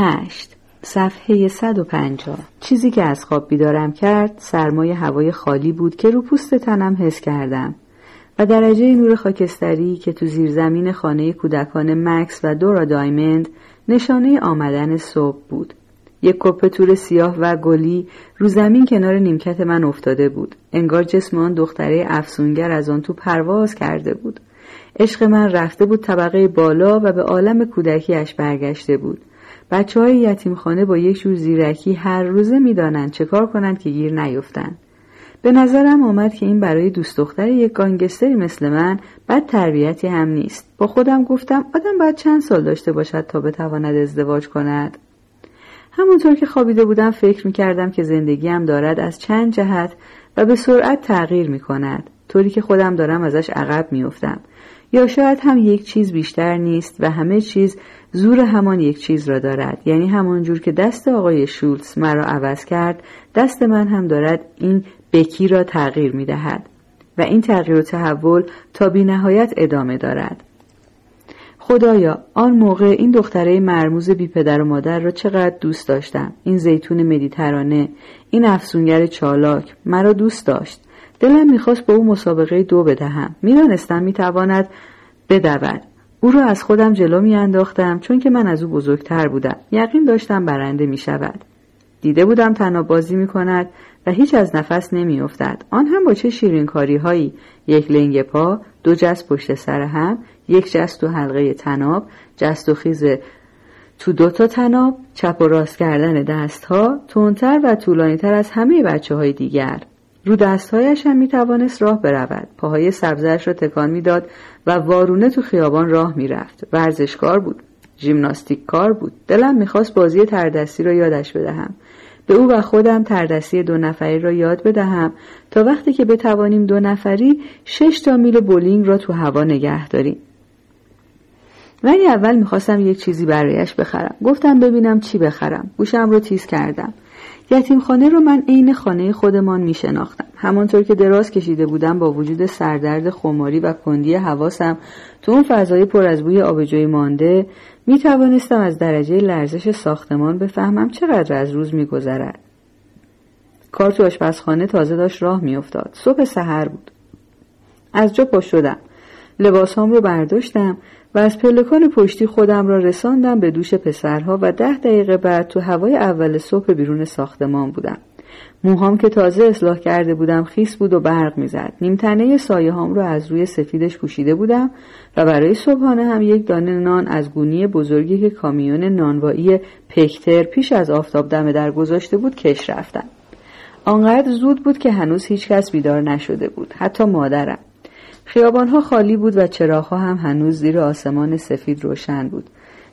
8 صفحه 150. چیزی که از خواب بیدارم کرد سرمای هوای خالی بود که رو پوست تنم حس کردم و درجه نور خاکستری که تو زیرزمین خانه کودکان مکس و دورا دایموند نشانه آمدن صبح بود. یک کپه تور سیاه و گلی رو زمین کنار نیمکت من افتاده بود. انگار جسم آن دختره افسونگر از آن تو پرواز کرده بود. عشق من رفته بود طبقه بالا و به عالم کودکیش برگشته بود. بچه‌های یتیمخانه با یک جور زیرکی هر روزه می‌دانند چه کار کنند که گیر نیفتند. به نظرم آمد که این برای دوست دختر یک گانگستری مثل من بد تربیتی هم نیست. با خودم گفتم آدم باید چند سال داشته باشد تا بتواند ازدواج کند. همونطور که خوابیده بودم فکر می‌کردم که زندگیم دارد از چند جهت و به سرعت تغییر می‌کند، طوری که خودم دارم ازش عقب می‌افتم. یا شاید هم یک چیز بیشتر نیست و همه چیز زور همان یک چیز را دارد، یعنی همان جور که دست آقای شولتز مرا عوض کرد، دست من هم دارد این بکی را تغییر می‌دهد و این تغییر و تحول تا بی‌نهایت ادامه دارد. خدایا، آن موقع این دختره مرموز بی پدر و مادر را چقدر دوست داشتم. این زیتون مدیترانه، این افسونگر چالاک مرا دوست داشت. دلم میخواست با او مسابقه دو بدهم. میدانستم میتواند بدود. او را از خودم جلو میانداختم چون که من از او بزرگتر بودم. یقین داشتم برنده میشود. دیده بودم تنها بازی میکند و هیچ از نفس نمیافتد. آن هم با چه شیرینکاری هایی، یک لنگ پا، دو جست پشت سر هم، یک جست تو حلقه تناب، جست و خیز تو دوتا تناب، چپ و راست کردن دستها، تندتر و طولانیتر از همه بچه‌های دیگر. رو دستهایش هم میتوانست راه برود. پاهای سبزش را تکان میداد و وارونه تو خیابان راه میرفت. ورزشکار بود، ژیمناستیک کار بود. دلم میخواست بازی تردستی را یادش بدهم. به او و خودم تردستی دو نفری را یاد بدهم تا وقتی که بتوانیم دو نفری 6 تا میل بولینگ را تو هوا نگه داریم. ولی اول میخواستم یک چیزی برایش بخرم. گفتم ببینم چی بخرم. گوشم رو تیز کردم. یتیمخانه رو من عین خانه خودمان میشناختم. همانطور که دراز کشیده بودم با وجود سردرد خماری و کندی حواسم تو اون فضای پر از بوی آبجوی مانده میتوانستم از درجه لرزش ساختمان بفهمم چقدر از روز میگذرد. کار تو آشپزخانه تازه داشت راه میافتاد. صبح سحر بود. از جا پا شدم. لباسام رو برداشتم و از پلکان پشتی خودم را رساندم به دوش پسرها و 10 دقیقه بعد تو هوای اول صبح بیرون ساختمان بودم. موهام که تازه اصلاح کرده بودم خیس بود و برق میزد. نیمتنه سایه هام را از روی سفیدش پوشیده بودم و برای صبحانه هم یک دانه نان از گونی بزرگی که کامیون نانوایی پکتر پیش از آفتاب دم در گذاشته بود کش رفتم. آنقدر زود بود که هنوز هیچ کس بیدار نشده بود، حتی مادرم. خیابانها خالی بود و چراغ‌ها هم هنوز زیر آسمان سفید روشن بود.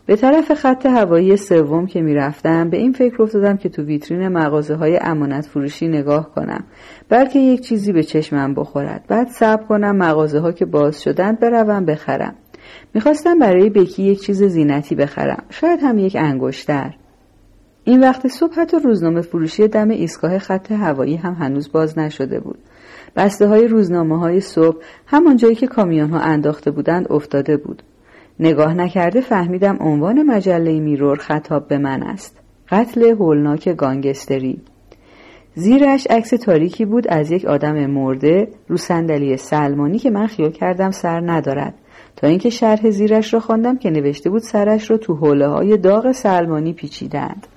به طرف خط هوایی 3 که می‌رفتم به این فکر افتادم که تو ویترین مغازه‌های امانت فروشی نگاه کنم، بلکه یک چیزی به چشمم بخورد. بعد صبر کنم مغازه‌ها که باز شدند بروم بخرم. می‌خواستم برای بکی یک چیز زینتی بخرم، شاید هم یک انگشتر. این وقت صبح حتی روزنامه فروشی دم ایستگاه خط هوایی هم هنوز باز نشده بود. بسته های روزنامه های صبح همان جایی که کامیون ها انداخته بودند افتاده بود. نگاه نکرده فهمیدم عنوان مجله میرور خطاب به من است. قتل هولناک گانگستری. زیرش عکس تاریکی بود از یک آدم مرده رو صندلی سلمانی که من خیال کردم سر ندارد، تا اینکه شرح زیرش را خواندم که نوشته بود سرش را تو حوله های داغ سلمانی پیچیدند.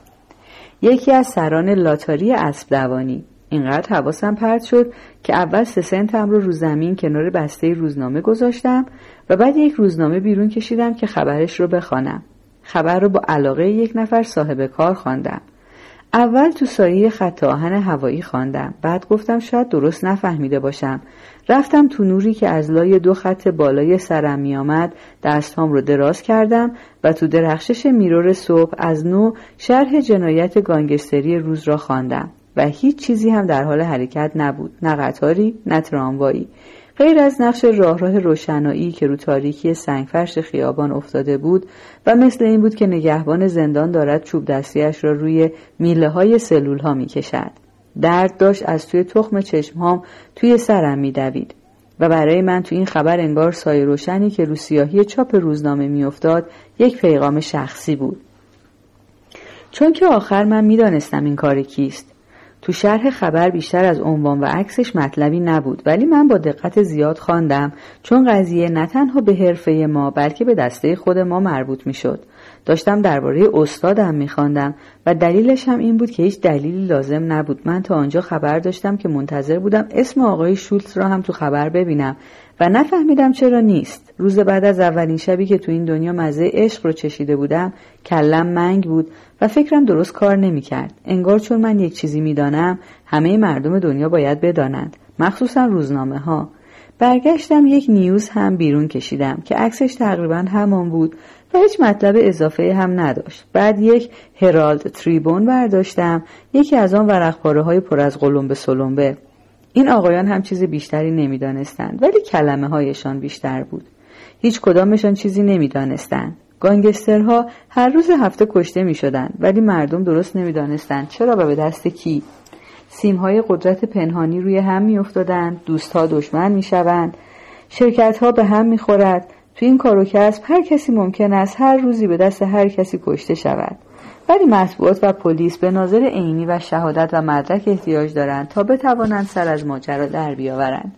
یکی از سران لاتاری اسب دوانی. اینقدر حواسم پرت شد که اول 3 سنتم رو زمین کنار بسته روزنامه گذاشتم و بعد یک روزنامه بیرون کشیدم که خبرش رو بخوانم. خبر رو با علاقه یک نفر صاحب کار خواندم. اول تو سایه خط آهن هوایی خواندم. بعد گفتم شاید درست نفهمیده باشم. رفتم تو نوری که از لای 2 خط بالای سرم می آمد، دستام رو دراز کردم و تو درخشش میرور صبح از نو شرح جنایت گانگستری روز را خواندم. و هیچ چیزی هم در حال حرکت نبود، نه قطاری نه تراموایی، غیر از نقش راه روشنایی که رو تاریکی سنگفرش خیابان افتاده بود و مثل این بود که نگهبان زندان دارد چوب دستیش را روی میله های سلول ها می کشد. درد داشت از توی تخم چشم هام توی سرم می دوید و برای من توی این خبر انگار سایه روشنی که رو سیاهی چاپ روزنامه می افتاد یک پیغام شخصی بود. چون که آخر من میدانستم این کار کیست. تو شرح خبر بیشتر از عنوان و عکسش مطلبی نبود، ولی من با دقت زیاد خواندم، چون قضیه نه تنها به حرفه ما بلکه به دسته خود ما مربوط میشد. داشتم درباره استادم میخواندم و دلیلش هم این بود که هیچ دلیلی لازم نبود. من تا آنجا خبر داشتم که منتظر بودم اسم آقای شولتز را هم تو خبر ببینم و نفهمیدم چرا نیست. روز بعد از اولین شبی که تو این دنیا مزه عشق رو چشیده بودم، کلم منگ بود و فکرم درست کار نمی‌کرد. انگار چون من یک چیزی میدانم، همه مردم دنیا باید بدانند، مخصوصا روزنامه‌ها. برگشتم یک نیوز هم بیرون کشیدم که عکسش تقریبا همان بود و هیچ مطلب اضافه هم نداشت. بعد یک هرالد تریبون برداشتم، یکی از آن ورقپاره‌های پر از قلمبه سلمبه. این آقایان هم چیز بیشتری نمی‌دانستند، ولی کلمه‌هایشان بیشتر بود. هیچ کدامشان چیزی نمی‌دانستند. گانگسترها هر روز هفته کشته می‌شدند، ولی مردم درست نمی‌دانستند چرا و به دست کی. سیم‌های قدرت پنهانی روی هم می‌افتادند، دوست‌ها دشمن می‌شوند، شرکت‌ها به هم می‌خورد. تو این کار و کسب هر کسی ممکن است هر روزی به دست هر کسی کشته شود. ولی مطبوعات و پلیس به ناظر عینی و شهادت و مدرک احتیاج دارند تا بتوانند سر از ماجرا در بیاورند.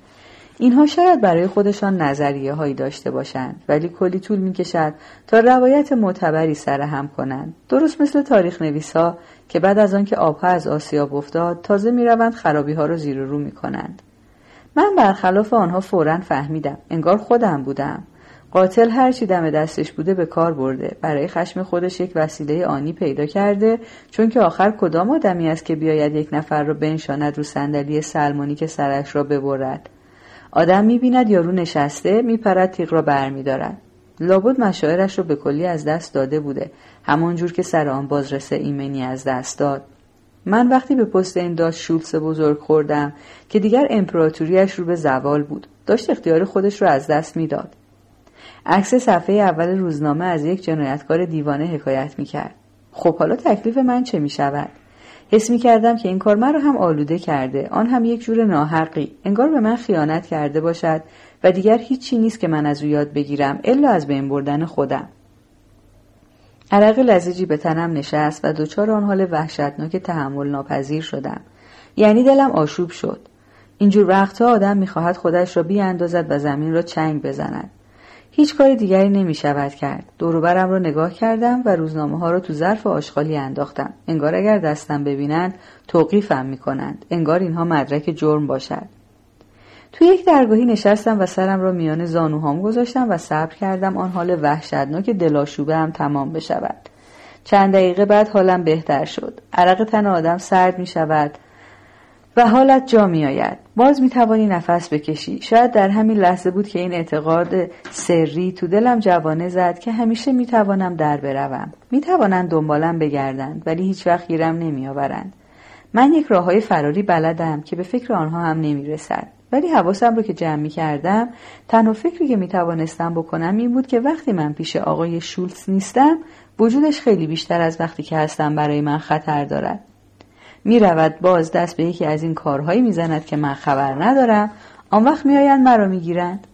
اینها شاید برای خودشان نظریه هایی داشته باشند، ولی کلی طول می کشد تا روایت معتبری سر هم کنند. درست مثل تاریخ نویس ها که بعد از آن که آبها از آسیاب افتاد تازه می روند خرابی ها را زیر و رو می کنند. من برخلاف آنها فوراً فهمیدم، انگار خودم بودم. قاتل هر چی دم دستش بوده به کار برده، برای خشم خودش یک وسیله آنی پیدا کرده، چون که آخر کدام آدمی است که بیاید یک نفر را بنشاند رو صندلی سلمانی که سرش را ببرد. آدم می‌بیند یارو نشسته، میپرد تیغ را برمی‌دارد. لابد مشاعرش رو به کلی از دست داده بوده، همانجور که سر آن بازرس ایمنی از دست داد. من وقتی به پست این داشت شولتز بزرگ خوردم که دیگر امپراتوریش رو به زوال بود، داشت اختیار خودش رو از دست می‌داد. عکس صفحه اول روزنامه از یک جنایتکار دیوانه حکایت میکرد. خب حالا تکلیف من چه میشود؟ حس میکردم که این کار من رو هم آلوده کرده، آن هم یک جور ناحقی، انگار به من خیانت کرده باشد و دیگر هیچی نیست که من از او یاد بگیرم الا از بین بردن خودم. عرق لزجی به تنم نشست و دچار آن حال وحشتناک تحمل ناپذیر شدم، یعنی دلم آشوب شد. اینجور وقتها آدم میخواهد خودش را بیاندازد و زمین را چنگ بزند. هیچ کار دیگری نمی شود کرد. دوروبرم را نگاه کردم و روزنامه ها را تو ظرف آشغالی انداختم. انگار اگر دستم ببینند توقیفم می کنند. انگار اینها مدرک جرم باشد. تو یک درگاهی نشستم و سرم را میان زانوهام گذاشتم و صبر کردم آن حال وحشتناک دلاشوبه هم تمام بشود. چند دقیقه بعد حالم بهتر شد. عرق تن آدم سرد می شود و حالت جا می آید. باز می توانی نفس بکشی. شاید در همین لحظه بود که این اعتقاد سری تو دلم جوانه زد که همیشه می توانم در بروم. می توانند دنبالم بگردند، ولی هیچ وقت گیرم نمی آورند. من یک راههای فراری بلدم که به فکر آنها هم نمی رسد. ولی حواسم رو که جمع می کردم، تنها فکری که می توانستم بکنم این بود که وقتی من پیش آقای شولتز نیستم، وجودش خیلی بیشتر از وقتی که هستم برای من خطر دارد. می رود باز دست به یکی از این کارهایی می زند که من خبر ندارم، آن وقت می آیند مرا می گیرند.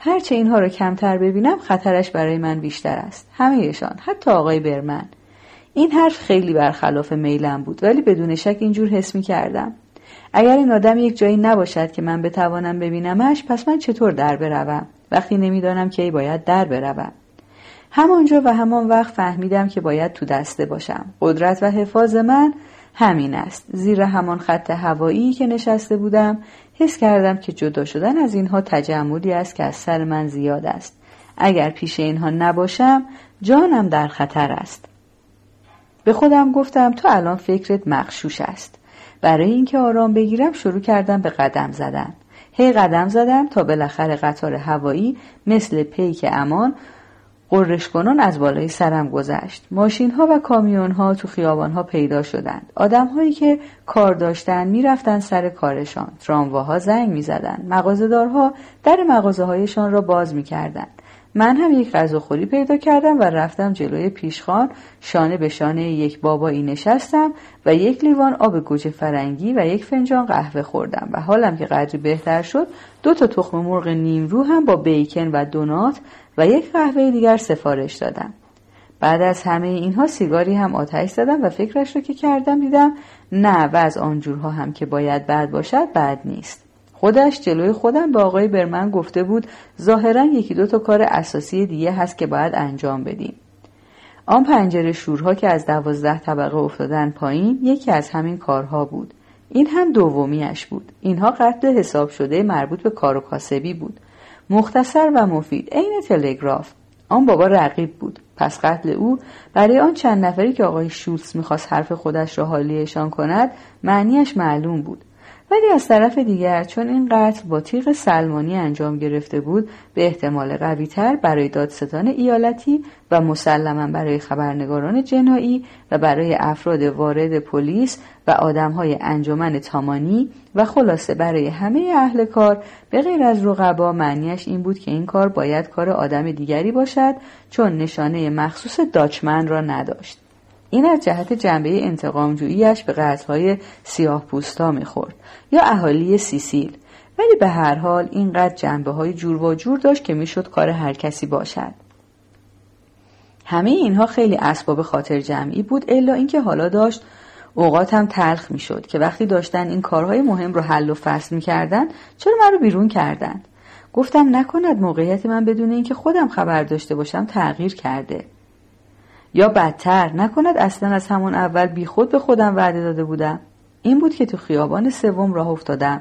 هرچه اینها را کمتر ببینم خطرش برای من بیشتر است. همه‌شان، حتی آقای برمن. این حرف خیلی برخلاف میلم بود، ولی بدون شک اینجور حس می کردم. اگر این آدم یک جایی نباشد که من بتوانم ببینمش، پس من چطور در بروم وقتی نمیدانم کی باید در بروم؟ همانجا و همان وقت فهمیدم که باید تو دسته باشم. قدرت و حفاظ من همین است. زیر همان خط هوایی که نشسته بودم حس کردم که جدا شدن از اینها تجملی است که از سر من زیاد است. اگر پیش اینها نباشم جانم در خطر است. به خودم گفتم تو الان فکرت مغشوش است. برای اینکه آرام بگیرم شروع کردم به قدم زدن. هی قدم زدم تا بالاخره قطار هوایی مثل پیک امان قررش کنون از بالای سرم گذشت. ماشین‌ها و کامیون‌ها تو خیابان‌ها پیدا شدند. آدم‌هایی که کار داشتن می‌رفتن سر کارشان. ترامواها زنگ می‌زدند. مغازه‌دارها در مغازه‌هایشان را باز می‌کردند. من هم یک غذاخوری پیدا کردم و رفتم جلوی پیشخوان، شانه به شانه یک بابایی نشستم و یک لیوان آب گوجه فرنگی و یک فنجان قهوه خوردم و حالم که قدری بهتر شد، 2 تخم مرغ نیم رو هم با بیکن و دونات و یک قهوه دیگر سفارش دادم. بعد از همه اینها سیگاری هم آتش زدم و فکرش رو که کردم دیدم نه و از آنجورها هم که باید بد باشد بد نیست. خودش جلوی خودم به آقای برمن گفته بود ظاهرا یکی دو تا کار اساسی دیگه هست که باید انجام بدیم. آن پنجره شورها که از 12 طبقه افتادن پایین یکی از همین کارها بود. این هم دومیش بود. اینها قتل حساب شده مربوط به کار و کاسبی بود. مختصر و مفید عین تلگراف. آن بابا رقیب بود. پس قتل او برای آن چند نفری که آقای شولتز می‌خواست حرف خودش را حالیشان کند معنیش معلوم بود. ولی از طرف دیگر چون این قتل با تیغ سلمانی انجام گرفته بود به احتمال قوی‌تر برای دادستان ایالتی و مسلماً برای خبرنگاران جنایی و برای افراد وارد پلیس و آدم‌های انجمن تامانی و خلاصه برای همه اهل کار به غیر از رقبا معنیش این بود که این کار باید کار آدم دیگری باشد چون نشانه مخصوص داچمن را نداشت. این از جهت جنبه انتقام‌جویی‌اش به قتل‌های سیاه‌پوستا می‌خورد یا اهالی سیسیل، ولی به هر حال اینقدر جنبه‌های جور و جور داشت که میشد کار هر کسی باشد. همه اینها خیلی اسباب خاطر جمعی بود الا اینکه حالا داشت اوقات هم تلخ میشد که وقتی داشتن این کارهای مهم رو حل و فصل می‌کردن چرا من رو بیرون کردند؟ گفتم نکند موقعیت من بدون اینکه خودم خبر داشته باشم تغییر کرده. یا بدتر نکند اصلا از همون اول بی خود به خودم وعده داده بودم. این بود که تو خیابان سوم راه افتادم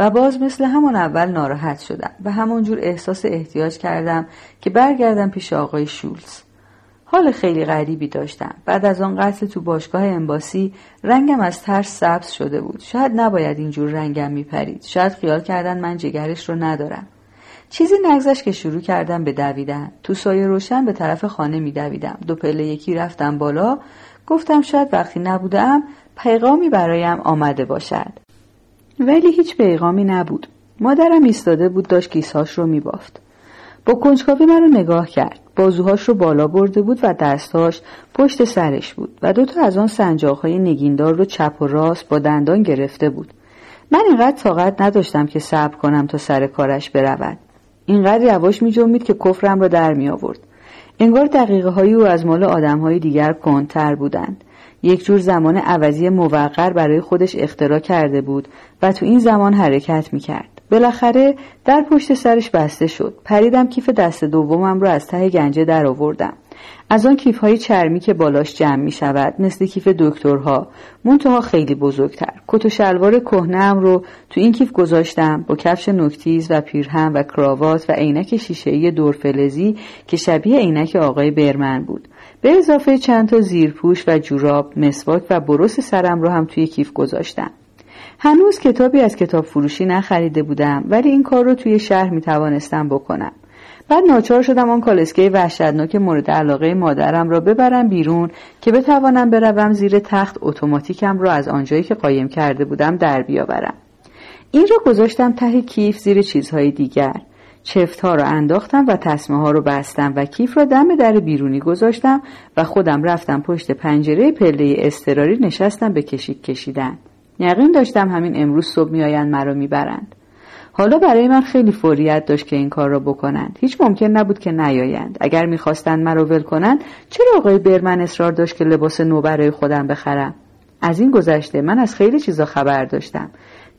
و باز مثل همون اول ناراحت شدم و همونجور احساس احتیاج کردم که برگردم پیش آقای شولتز. حال خیلی غریبی داشتم. بعد از آن قتل تو باشگاه امباسی رنگم از ترس سبز شده بود. شاید نباید اینجور رنگم میپرید. شاید خیال کردن من جگرش رو ندارم. چیزی نگذشت که شروع کردم به دویدن. تو سایه روشن به طرف خانه می دویدم. دو پله یکی رفتم بالا. گفتم شاید وقتی نبودم پیغامی برایم آمده باشد. ولی هیچ پیغامی نبود. مادرم ایستاده بود داشت کیسهاش رو می بافت. با کنجکاوی من رو نگاه کرد. بازوهاش رو بالا برده بود و دستهاش پشت سرش بود و دوتا از آن سنجاقهای نگیندار رو چپ و راست با دندان گرفته بود. من اینقدر طاقت نداشتم که صبر کنم تا سر کارش برود. اینقدر یواش می جنبید که کفرم را در می آورد. انگار دقیقه هایی او از مال آدم های دیگر کندتر بودند. یک جور زمان عوضی موقر برای خودش اختراع کرده بود و تو این زمان حرکت می کرد. بالاخره در پشت سرش بسته شد. پریدم کیف دست دومم را از ته گنجه در آوردم. از آن کیف های چرمی که بالاش جمع می شود مثل کیف دکترها، منتها خیلی بزرگتر. کت و شلوار کهنه‌ام رو تو این کیف گذاشتم با کفش نوک‌تیز و پیرهن و کراوات و عینک شیشه‌ای دورفلزی که شبیه عینک آقای برمن بود. به اضافه چند تا زیرپوش و جوراب، مسواک و برس سرم رو هم توی کیف گذاشتم. هنوز کتابی از کتاب فروشی نخریده بودم ولی این کار رو توی شهر می توانستم بکنم. بعد ناچار شدم آن کالسکه وحشتناک مورد علاقه مادرم را ببرم بیرون که بتوانم بروم زیر تخت اتوماتیکم را از آنجایی که قایم کرده بودم در بیاورم. این را گذاشتم ته کیف زیر چیزهای دیگر. چفت ها را انداختم و تسمه ها را بستم و کیف را دم در بیرونی گذاشتم و خودم رفتم پشت پنجره پله اضطراری نشستم به کشیک کشیدن. یقین داشتم همین امروز صبح میآیند مرا میبرند. حالا برای من خیلی فوریت داشت که این کار را بکنند. هیچ ممکن نبود که نیایند. اگر میخواستند مرا ول کنند چرا آقای برمن اصرار داشت که لباس نو برای خودم بخرم؟ از این گذشته من از خیلی چیزا خبر داشتم.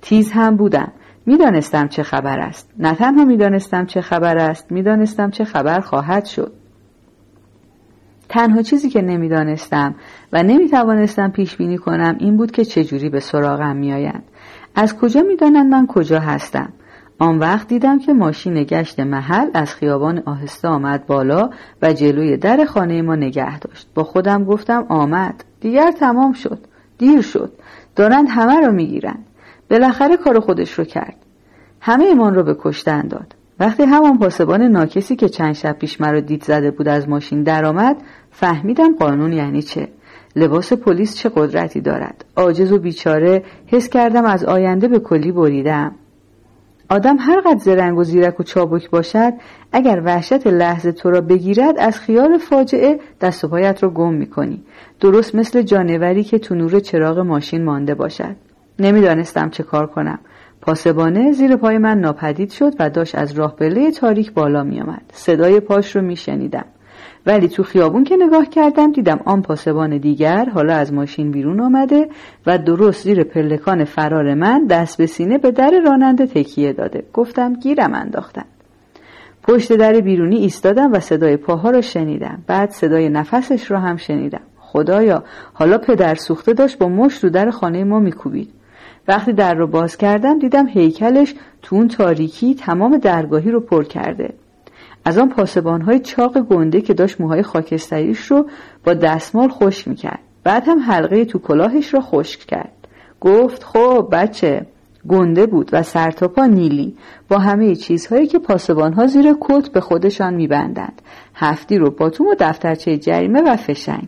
تیز هم بودم. میدانستم چه خبر است. نه تنها میدانستم چه خبر است، میدانستم چه خبر خواهد شد. تنها چیزی که نمیدانستم و نمیتوانستم پیش بینی کنم این بود که چجوری به سراغم میآیند. از کجا میدانند من کجا هستم؟ آن وقت دیدم که ماشین گشت محل از خیابان آهسته آمد بالا و جلوی در خانه ما نگه داشت. با خودم گفتم آمد. دیگر تمام شد. دیر شد. دارند همه رو میگیرند. بالاخره کار خودش رو کرد. همه ایمان رو به کشتن داد. وقتی همان پاسبان ناکسی که چند شب پیش مرا دید زده بود از ماشین درآمد فهمیدم قانون یعنی چه. لباس پلیس چه قدرتی دارد. عاجز و بیچاره حس کردم از آینده به کلی بریدم. آدم هر قدر زرنگ و زیرک و چابک باشد اگر وحشت لحظه تو را بگیرد از خیال فاجعه دست و پایت را گم می‌کنی. درست مثل جانوری که تو نور چراغ ماشین مانده باشد. نمیدانستم چه کار کنم. پاسبانه زیر پای من ناپدید شد و داشت از راه پله تاریک بالا می آمد. صدای پاش رو می شنیدم. ولی تو خیابون که نگاه کردم دیدم آن پاسبان دیگر حالا از ماشین بیرون آمده و درست زیر پلکان فرار من دست به سینه به در راننده تکیه داده. گفتم گیرم انداختن. پشت در بیرونی ایستادم و صدای پاها را شنیدم. بعد صدای نفسش را هم شنیدم. خدایا، حالا پدر سوخته داشت با مشت رو در خانه ما میکوبید. وقتی در رو باز کردم دیدم هیکلش تو اون تاریکی تمام درگاهی رو پر کرده. از آن پاسبان‌های چاق گنده که داشت موهای خاکستریش رو با دستمال خشک می‌کرد. بعد هم حلقه تو کلاهش رو خشک کرد. گفت خب بچه. گنده بود و سر تا پا نیلی، با همه چیزهایی که پاسبان‌ها زیر کت به خودشان می‌بندند. هفتی رو باتوم و دفترچه جریمه و فشنگ.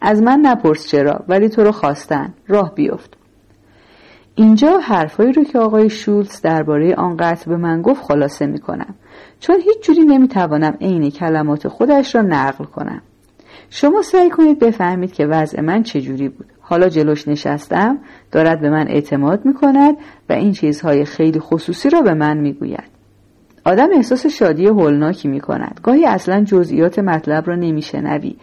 از من نپرس چرا، ولی تو رو خواستن. راه بیفت. اینجا حرفایی رو که آقای شولتز درباره آن قتل به من گفت خلاصه می‌کنم، چون هیچ جوری نمی‌توانم عین کلمات خودش را نقل کنم. شما سعی کنید بفهمید که وضع من چجوری بود. حالا جلوش نشستم، دارد به من اعتماد می‌کند و این چیزهای خیلی خصوصی را به من می‌گوید. آدم احساس شادی هولناکی می‌کند. گاهی اصلاً جزئیات مطلب را نمی‌شنوی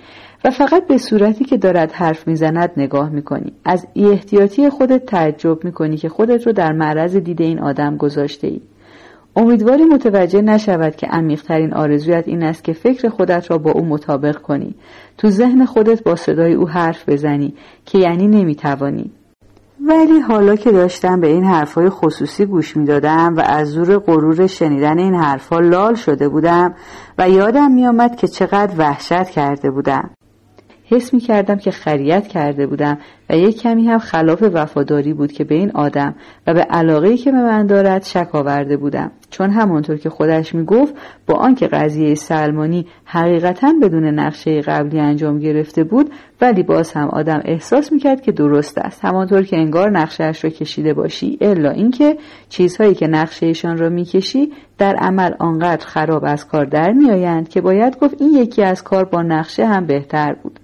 و فقط به صورتی که دارد حرف میزند نگاه میکنی. از احتیاطی خودت تعجب میکنی که خودت رو در معرض دید این آدم گذاشته ای. امیدواری متوجه نشود که عمیق‌ترین آرزویت این است که فکر خودت را با او مطابق کنی، تو ذهن خودت با صدای او حرف بزنی، که یعنی نمیتوانی. ولی حالا که داشتم به این حرفای خصوصی گوش میدادم و از زور غرور شنیدن این حرفا لال شده بودم و یادم میآمد که چقدر وحشت کرده بودم. حس می کردم که خیانت کرده بودم و یک کمی هم خلاف وفاداری بود که به این آدم و به علاقه‌ای که به من دارد شک آورده بودم، چون همانطور که خودش می گفت با آنکه قضیه سلمانی حقیقتاً بدون نقشه قبلی انجام گرفته بود، ولی باز هم آدم احساس می کرد که درست است، همانطور که انگار نقشه‌اش را کشیده باشی، الا اینکه چیزهایی که نقشه‌شان را می کشی در عمل آنقدر خراب از کار در می آیند که باید گفت این یکی از کار با نقشه هم بهتر بود.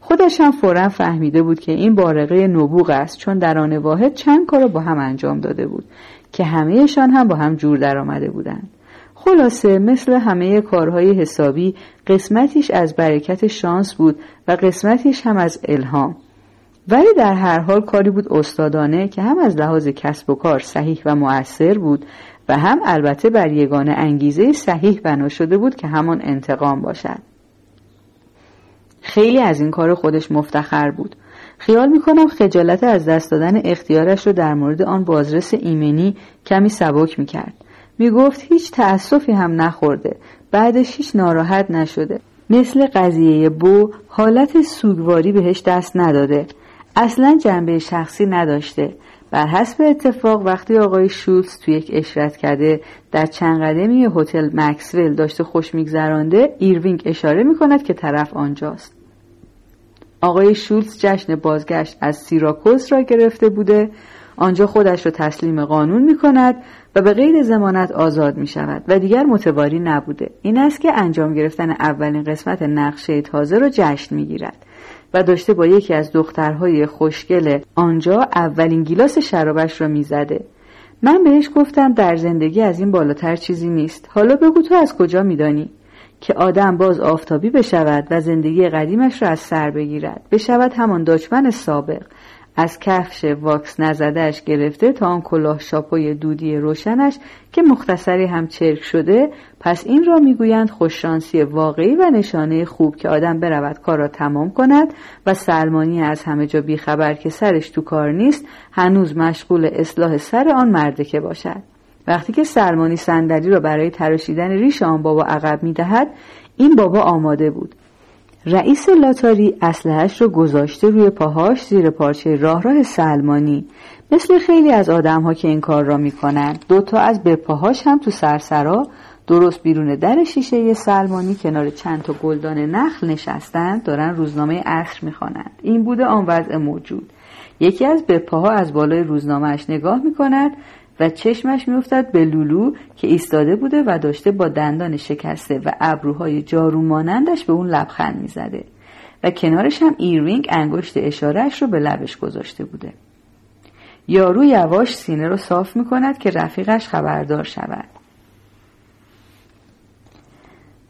خودش هم فوراً فهمیده بود که این بارقه نبوغ است، چون در آن واحد چند کار رو با هم انجام داده بود که همه‌شان هم با هم جور در آمده بودند. خلاصه مثل همه کارهای حسابی قسمتیش از برکت شانس بود و قسمتیش هم از الهام، ولی در هر حال کاری بود استادانه که هم از لحاظ کسب و کار صحیح و مؤثر بود و هم البته بر یگانه انگیزه صحیح بنا شده بود که همان انتقام باشد. خیلی از این کار خودش مفتخر بود. خیال میکنم خجالت از دست دادن اختیارش رو در مورد آن بازرس ایمنی کمی سبک میکرد. میگفت هیچ تأسفی هم نخورده، بعدش هیچ ناراحت نشده، مثل قضیه بو حالت سوگواری بهش دست نداده، اصلا جنبه شخصی نداشته. بر حسب اتفاق وقتی آقای شولتز توی یک اشرت کرده در چند قدمی هتل مکسول داشته خوش میگذرانده، ایروینگ اشاره میکند که طرف آنجاست. آقای شولتز جشن بازگشت از سیراکوس را گرفته بوده، آنجا خودش را تسلیم قانون میکند و به غیر ضمانت آزاد میشود و دیگر متواری نبوده. این است که انجام گرفتن اولین قسمت نقشه تازه را جشن میگیرد و داشته با یکی از دخترهای خوشگل آنجا اولین گیلاس شرابش را میزده. من بهش گفتم در زندگی از این بالاتر چیزی نیست. حالا بگو تو از کجا میدانی که آدم باز آفتابی بشود و زندگی قدیمش را از سر بگیرد، بشود همان داچمن سابق، از کفش واکس نزدهش گرفته تا آن کلاه شاپوی دودی روشنش که مختصری هم چرک شده. پس این را میگویند خوششانسی واقعی و نشانه خوب که آدم برود کار را تمام کند و سلمانی از همه جا بیخبر که سرش تو کار نیست، هنوز مشغول اصلاح سر آن مرده که باشد. وقتی که سلمانی صندلی را برای تراشیدن ریش آن بابا عقب میدهد، این بابا آماده بود. رئیس لاتاری اسلحه‌اش رو گذاشته روی پاهاش زیر پارچه راه سلمانی، مثل خیلی از آدم‌ها که این کار را می‌کنن. دوتا از بپاهاش هم تو سرسرا درست بیرون در شیشه یه سلمانی کنار چند تا گلدان نخل نشستن، دارن روزنامه عصر می‌خوانند. این بوده آن وضع موجود. یکی از بپاها از بالای روزنامه‌اش نگاه می‌کند و چشمش می‌افتد به لولو که ایستاده بوده و داشته با دندان شکسته و ابروهای جارومانندش به اون لبخند می‌زده و کنارش هم ایروینگ انگشت اشاره‌اش رو به لبش گذاشته بوده. یارو یواش سینه رو صاف می‌کند که رفیقش خبردار شود.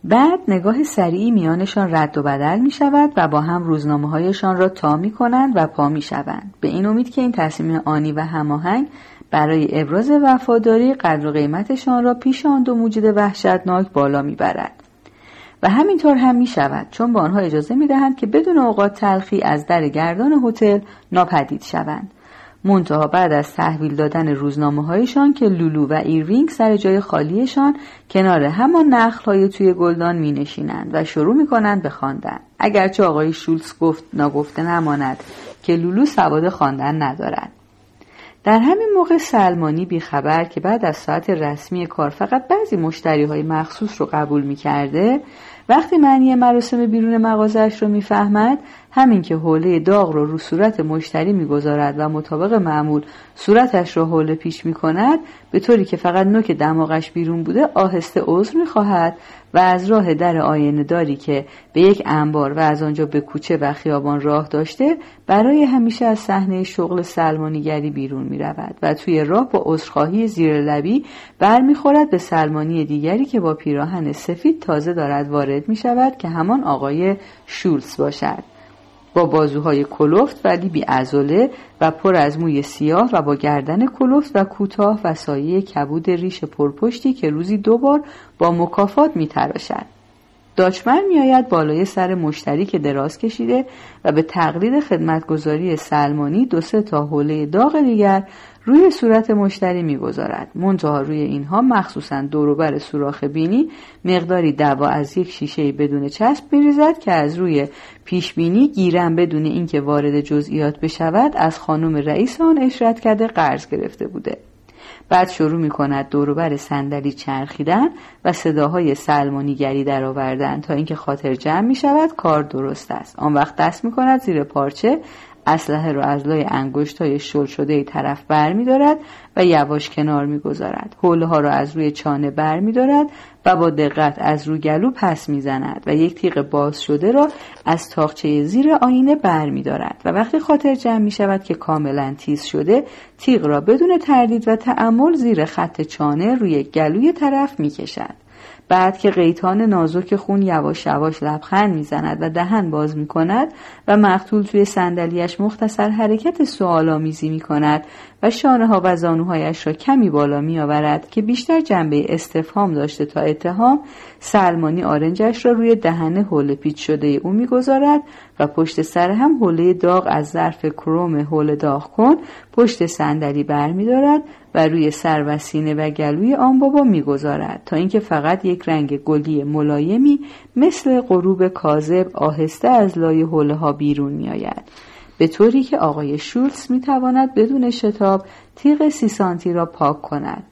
بعد نگاه سریعی میانشان رد و بدل می شود و با هم روزنامه هایشان را تا می کنند و پا می شوند، به این امید که این تصمیم آنی و هماهنگ برای ابراز وفاداری قدر و قیمتشان را پیش آن دو موجود وحشتناک بالا می برد. و همینطور هم می شود، چون با آنها اجازه می دهند که بدون اوقات تلخی از در گردان هتل ناپدید شوند. منتها بعد از تحویل دادن روزنامه هایشان که لولو و ایروینگ سر جای خالیشان کنار همان نخل‌های توی گلدان می نشینند و شروع می کنند به خواندن. اگرچه آقای شولتز گفت نگفته نماند که لولو سواد خواندن ندارد. در همین موقع سلمانی بیخبر که بعد از ساعت رسمی کار فقط بعضی مشتری‌های مخصوص رو قبول می‌کرده، وقتی معنی مراسم بیرون مغازه‌اش رو می‌فهمد، همین که حوله داغ رو رو صورت مشتری می‌گذارد و مطابق معمول صورتش رو حوله پیش می‌کند، به طوری که فقط نوک دماغش بیرون بوده، آهسته عذر می‌خواهد و از راه در آینه‌داری که به یک انبار و از آنجا به کوچه و خیابان راه داشته، برای همیشه از صحنه شغل سلمانیگری بیرون می‌رود و توی راه با عذرخواهی زیر لبی برمیخورد به سلمانی دیگری که با پیراهن سفید تازه دارد وارد می‌شود که همان آقای شولتز باشد، با بازوهای کلفت ولی بی‌عضله و پر از موی سیاه و با گردن کلفت و کوتاه و سایه کبود ریش پرپشتی که روزی 2 بار با مکافات می‌تراشد. داچمن میآید بالای سر مشتری که دراز کشیده و به تقلید خدمتگزاری سلمانی 2-3 تا حوله داغ دیگر روی صورت مشتری می‌گذارد. منتها روی اینها، مخصوصاً دوروبر سوراخ بینی، مقداری دوا از یک شیشه بدون چسب می‌ریزد که از روی پیشبینی گیرم بدون اینکه وارد جزئیات بشود از خانم رئیس آن اشارت کرده قرض گرفته بوده. بعد شروع می‌کند دوروبر صندلی چرخیدن و صداهای سلمانیگری درآوردن تا اینکه خاطر جمع می‌شود کار درست است. آن وقت دست می‌کند زیر پارچه، اسلحه را از لای انگشت‌های شل شده طرف برمی‌دارد و یواش کنار می‌گذارد. حوله‌ها را از روی چانه برمی‌دارد و با دقت از روی گلو پس می‌زند و یک تیغ باز شده را از تاقچه زیر آینه برمی‌دارد و وقتی خاطر جمع می‌شود که کاملاً تیز شده، تیغ را بدون تردید و تأمل زیر خط چانه روی گلوی طرف می‌کشد. بعد که قیطان نازک خون یواش یواش لبخند میزند و دهن باز میکند و مقتول توی صندلیاش مختصر حرکت سوال‌آمیزی میکند و شانه ها و زانوهایش را کمی بالا میآورد که بیشتر جنبه استفهام داشته تا اتهام، سلمانی آرنجش را روی دهن حوله پیچ شده او میگذارد و پشت سر هم حوله داغ از ظرف کروم حوله داغ کن پشت صندلی برمیدارد و روی سر و سینه و گلوی آن بابا میگذارد تا اینکه فقط یک رنگ گلی ملایمی مثل غروب کاذب آهسته از لای حوله ها بیرون میآید، به طوری که آقای شولتز میتواند بدون شتاب تیغ 30 سانتی را پاک کند،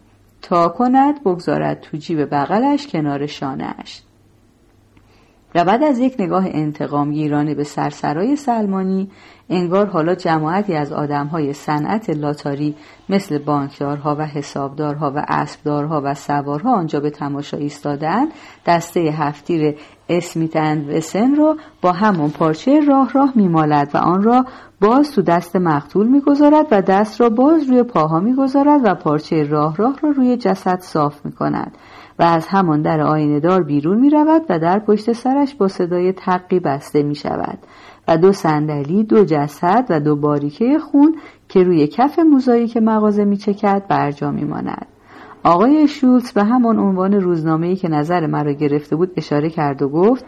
تا کند بگذارد تو جیب بغلش کنار شانهش. و بعد از یک نگاه انتقامگیرانه به سرسرای سلمانی، انگار حالا جماعتی از آدم‌های صنعت لاتاری مثل بانکدارها و حسابدارها و اسبدارها و سوارها آنجا به تماشا ایستادن، دسته 7 تیر اسمیت اند وسن را با همون پارچه راه میمالد و آن را باز تو دست مقتول میگذارد و دست را باز روی پاها میگذارد و پارچه راه را روی جسد صاف میکند و از همان در آینه دار بیرون می رود و در پشت سرش با صدای تقی بسته می شود و 2 صندلی، 2 جسد و 2 باریکه خون که روی کف موزاییک مغازه می چکد برجا می ماند. آقای شولتز به همان عنوان روزنامه‌ای که نظر مرا گرفته بود اشاره کرد و گفت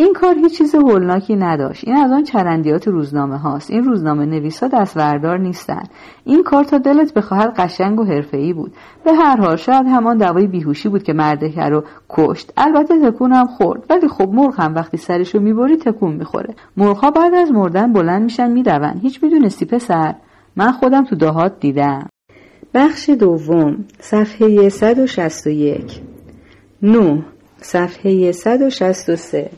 این کار هیچ چیز هولناکی نداشت. این از آن چرندیات روزنامه هاست. این روزنامه نویسا دستوردار نیستن. این کار تا دلت بخواهد قشنگ و حرفه‌ای بود. به هر حال شاید همان دوای بیهوشی بود که مردکه رو کشت. البته تکونم خورد. ولی خب مرغ هم وقتی سرشو میبری تکون میخوره. مرغ‌ها بعد از مردن بلند میشن میدون. هیچ میدونستی پسر؟ من خودم تو دهات دیدم. بخش دوم، صفحه 161. 9، صفحه 163.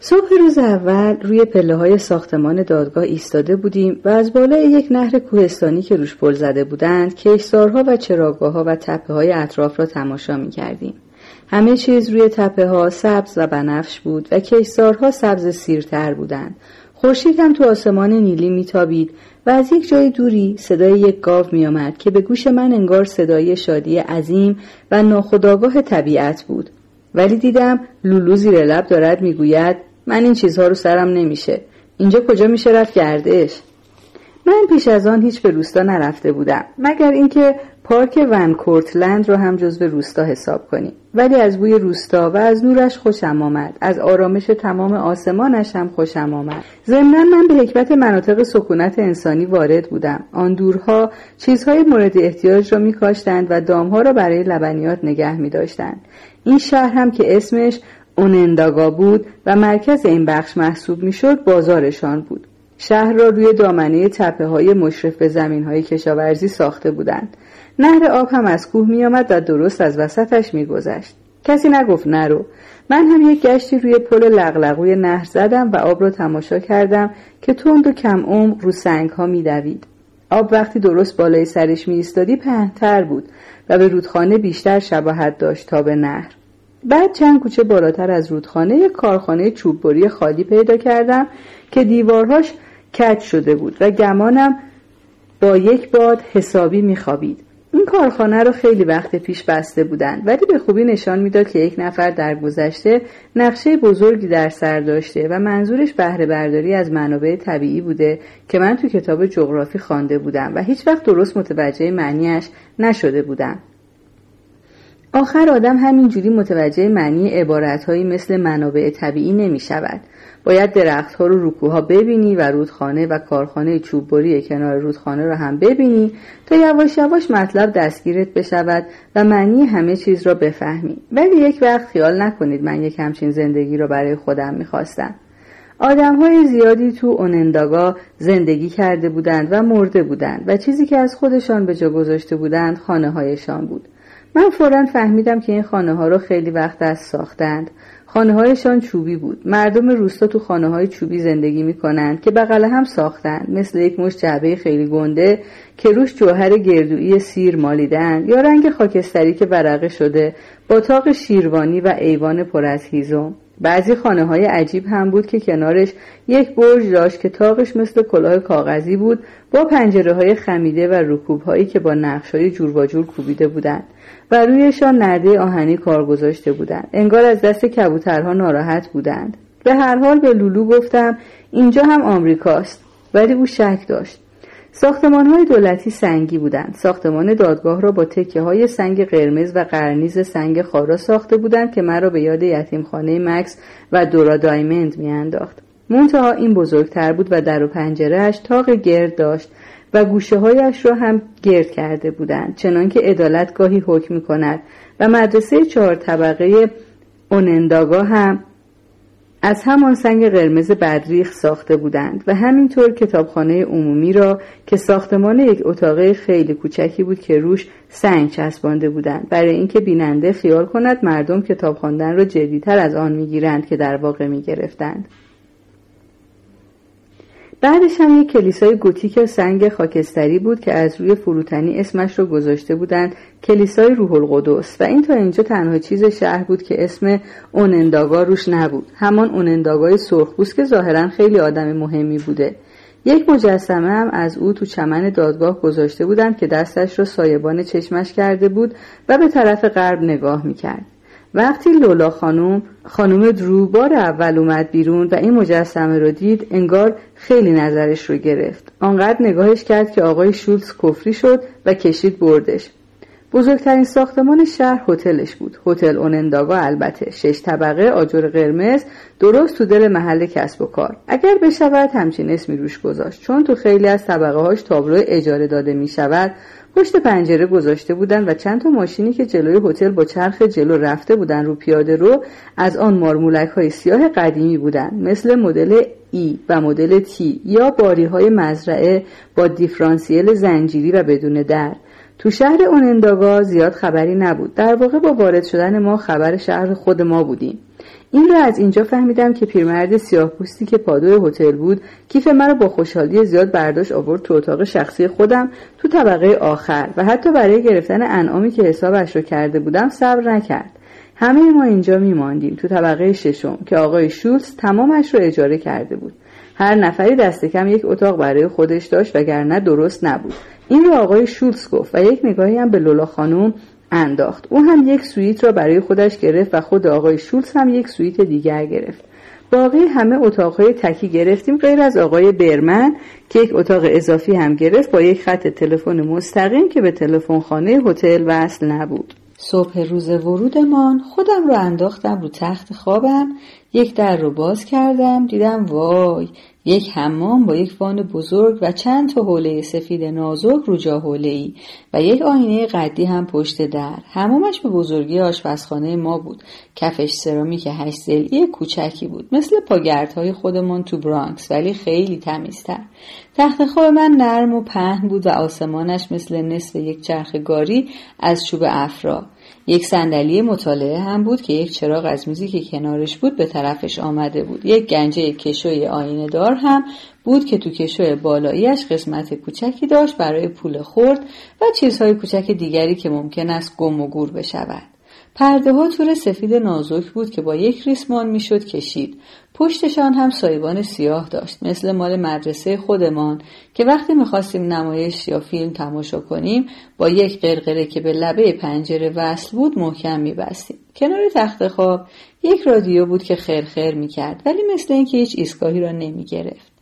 صبح روز اول روی پله‌های ساختمان دادگاه ایستاده بودیم و از بالای یک نهر کوهستانی که روش پل زده بودند، کشتارها و چراگاه‌ها و تپه‌های اطراف را تماشا می‌کردیم. همه چیز روی تپه‌ها سبز و بنفش بود و کشتارها سبز سیرتر بودند. خورشید هم تو آسمان نیلی میتابید و از یک جای دوری صدای یک گاو می‌آمد که به گوش من انگار صدای شادی عظیم و ناخودآگاه طبیعت بود. ولی دیدم لولو زیر لب دارد میگوید من این چیزها رو سرم نمیشه. اینجا کجا میشه رفت گردش؟ من پیش از آن هیچ به روستا نرفته بودم مگر اینکه پارک ونکورتلند رو هم جزو روستا حساب کنیم. ولی از بوی روستا و از نورش خوشم آمد، از آرامش تمام آسمانش هم خوشم آمد. ضمناً من به حکمت مناطق سکونت انسانی وارد بودم. آن دورها چیزهای مورد احتیاج را می‌کاشتند و دامها را برای لبنیات نگه می‌داشتند. این شهر هم که اسمش اوننداگا بود و مرکز این بخش محسوب می‌شد، بازارشان بود. شهر را روی دامنه تپه‌های مشرف به زمین‌های کشاورزی ساخته بودند. نهر آب هم از کوه می‌آمد و درست از وسطش می‌گذشت. کسی نگفت نرو. من هم یک گشتی روی پل لغلغوی نهر زدم و آب را تماشا کردم که تند و کم عمق رو سنگ‌ها می‌دوید. آب وقتی درست بالای سرش می‌ایستادی پهن‌تر بود و به رودخانه بیشتر شباهت داشت تا به نهر. بعد چند کوچه بالاتر از رودخانه یک کارخانه چوب‌بری خالی پیدا کردم که دیوارهاش کج شده بود و گمانم با یک باد حسابی می‌خوابید. این کارخانه رو خیلی وقت پیش بسته بودند ولی به خوبی نشان میداد که یک نفر در گذشته نقشه بزرگی در سر داشته و منظورش بهره برداری از منابع طبیعی بوده که من تو کتاب جغرافی خوانده بودم و هیچ وقت درست متوجه معنیش نشده بودم. آخر آدم همینجوری متوجه معنی عبارت‌هایی مثل منابع طبیعی نمی‌شود. باید درخت‌ها رو روکوها ببینی و رودخانه و کارخانه چوب‌بری کنار رودخانه رو هم ببینی تا یواش یواش مطلب دستگیرت بشود و معنی همه چیز را بفهمی. ولی یک وقت خیال نکنید من یک همچین زندگی را برای خودم می‌خواستم. آدم‌های زیادی تو اوننداگا زندگی کرده بودند و مرده بودند و چیزی که از خودشان به جا گذاشته بودند خانه‌هایشان بود. من فوراً فهمیدم که این خانه‌ها رو خیلی وقت از ساختند. خانه‌هایشان چوبی بود. مردم روستا تو خانه‌های چوبی زندگی می‌کنند که بغل هم ساختند، مثل یک مشت جعبه خیلی گنده که روش جوهر گردویی سیر مالیدند یا رنگ خاکستری که ورقه شده، با تاق شیروانی و ایوان پر از هیزم. بعضی خانه‌های عجیب هم بود که کنارش یک برج داشت که تاقش مثل کلاه کاغذی بود، با پنجره‌های خمیده و رکوب‌هایی که با نقش‌های جورواجور کوبیده بودند و رویشان نرده آهنی کار گذاشته بودند. انگار از دست کبوترها ناراحت بودند. به هر حال به لولو گفتم اینجا هم آمریکاست، ولی او شک داشت. ساختمان‌های دولتی سنگی بودند. ساختمان دادگاه را با تکه‌های سنگ قرمز و قرنیز سنگ خارا ساخته بودند که مرا به یاد یتیمخانه مکس و دورا دایموند می‌انداخت. منتها این بزرگتر بود و در و پنجره‌اش تاق گرد داشت و گوشه‌هایش را هم گرد کرده بودند، چنانکه عدالت گاهی حکم می‌کند و مدرسه 4 طبقه اوننداگا هم از همان سنگ قرمز بدریخ ساخته بودند و همینطور کتابخانه عمومی را که ساختمان یک اتاقه خیلی کوچکی بود که روش سنگ چسبانده بودند برای اینکه بیننده خیال کند مردم کتاب خواندن را جدی‌تر از آن می‌گیرند که در واقع می‌گرفتند. بعدش هم یک کلیسای گوتیک سنگ خاکستری بود که از روی فروتنی اسمش رو گذاشته بودند کلیسای روح القدس و این تا اینجا تنها چیز شهر بود که اسم اوننداگا روش نبود. همان اوننداگای سرخپوست که ظاهرا خیلی آدم مهمی بوده. یک مجسمه هم از او تو چمن دادگاه گذاشته بودند که دستش رو سایبان چشمش کرده بود و به طرف غرب نگاه میکرد. وقتی لولا خانم درو بار اول اومد بیرون و این مجسمه رو دید انگار خیلی نظرش رو گرفت. آنقدر نگاهش کرد که آقای شولتز کفری شد و کشید بردش. بزرگترین ساختمان شهر هتلش بود. هتل اوننداگا البته 6 طبقه آجر قرمز درست تو دل محل کسب و کار. اگر بشود همچین اسمی روش گذاشت چون تو خیلی از طبقه هاش تابلو اجاره داده می شود پشت پنجره گذاشته بودند و چند تا ماشینی که جلوی هتل با چرخ جلو رفته بودند رو پیاده رو از آن مارمولک‌های سیاه قدیمی بودند، مثل مدل ای و مدل تی یا باری‌های مزرعه با دیفرانسیل زنجیری و بدون در. تو شهر اوننداگا زیاد خبری نبود. در واقع با وارد شدن ما خبر شهر خود ما بودیم. این را از اینجا فهمیدم که پیرمرد سیاه‌پوستی که پادو هتل بود کیف مرا با خوشحالی زیاد برداشت آورد تو اتاق شخصی خودم تو طبقه آخر و حتی برای گرفتن انعامی که حسابش رو کرده بودم صبر نکرد. همه ما اینجا می‌ماندیم تو طبقه 6م که آقای شولتز تمامش رو اجاره کرده بود. هر نفری دست کم یک اتاق برای خودش داشت وگرنه درست نبود. این رو آقای شولتز گفت و یک نگاهی هم به لولا خانم انداخت. او هم یک سویت را برای خودش گرفت و خود آقای شولتز هم یک سویت دیگر گرفت. باقی همه اتاقهای تکی گرفتیم غیر از آقای برمن که یک اتاق اضافی هم گرفت با یک خط تلفن مستقیم که به تلفن خانه هتل وصل نبود. صبح روز ورودمان خودم رو انداختم رو تخت خوابم، یک در رو باز کردم، دیدم وای، یک حمام با یک وان بزرگ و چند تا حوله سفید نازک رو جا حوله‌ای و یک آینه قدی هم پشت در. حمامش به بزرگی آشپزخانه ما بود. کفش سرامیک 8 ضلعی کوچکی بود، مثل پاگردهای خودمون تو برانکس، ولی خیلی تمیزتر. تخت خواب من نرم و پهن بود و آسمانش مثل نصف یک چرخ گاری از چوب افرا. یک صندلی مطالعه هم بود که یک چراغ از میزی که کنارش بود به طرفش آمده بود. یک گنجه کشوی آینه دار هم بود که تو کشوی بالاییش قسمت کوچکی داشت برای پول خرد و چیزهای کوچک دیگری که ممکن است گم و گور بشود. پرده ها تور سفید نازک بود که با یک ریسمان میشد کشید. پشتشان هم سایبان سیاه داشت، مثل مال مدرسه خودمان که وقتی میخواستیم نمایش یا فیلم تماشا کنیم با یک قرقره که به لبه پنجره وصل بود محکم میبستیم. کنار تخت خواب یک رادیو بود که خرخر میکرد، ولی مثل اینکه هیچ ایستگاهی را نمیگرفت.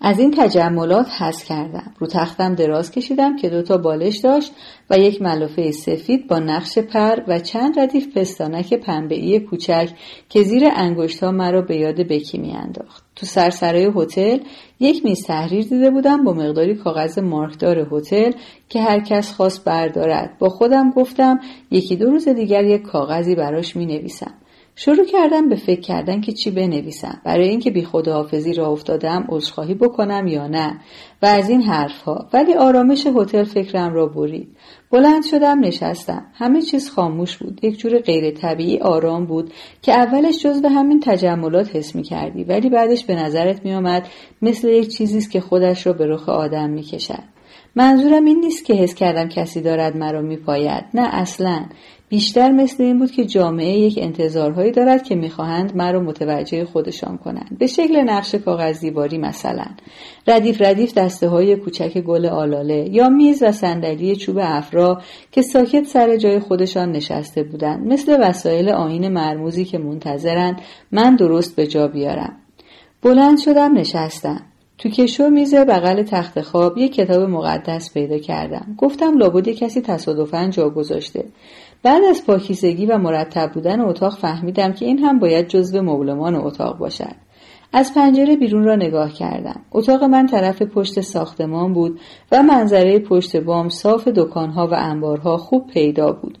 از این تجملات حذف کردم. رو تختم دراز کشیدم که دوتا بالش داشت و یک ملافه سفید با نقش پر و چند ردیف پستانک پنبه‌ای کوچک که زیر انگشت‌ها مرا به یاد بکی میانداخت. تو سرسرای هتل یک میز تحریر دیده بودم با مقداری کاغذ مارکدار هتل که هر کس خواست بردارد. با خودم گفتم یکی دو روز دیگر یک کاغذی براش می‌نویسم. شروع کردم به فکر کردن که چی بنویسم، برای اینکه بی خداحافظی راه افتادم عذرخواهی بکنم یا نه و از این حرفها، ولی آرامش هتل فکرم را برید. بلند شدم نشستم. همه چیز خاموش بود. یک جور غیر طبیعی آرام بود که اولش جزو همین تجملات حس می‌کردی، ولی بعدش به نظرت می‌آمد مثل یک چیزی است که خودش را به رخ آدم می‌کشد. منظورم این نیست که حس کردم کسی دارد مرا می‌پاید، نه اصلاً. بیشتر مثل این بود که جامعه یک انتظارهایی دارد که میخواهند مرا متوجه خودشان کنند، به شکل نقش کاغذ دیواری مثلا، ردیف ردیف دسته های کوچک گل آلاله یا میز و صندلی چوب افرا که ساکت سر جای خودشان نشسته بودند، مثل وسایل آیین مرموزی که منتظرند من درست به جا بیارم. بلند شدم نشستم. تو کشو میز بغل تخت خواب یک کتاب مقدس پیدا کردم. گفتم لابد کسی تصادفاً جا گذاشته. بعد از پاکیزگی و مرتب بودن اتاق فهمیدم که این هم باید جزو مبلمان اتاق باشد. از پنجره بیرون را نگاه کردم. اتاق من طرف پشت ساختمان بود و منظره پشت بام صاف دکانها و انبارها خوب پیدا بود.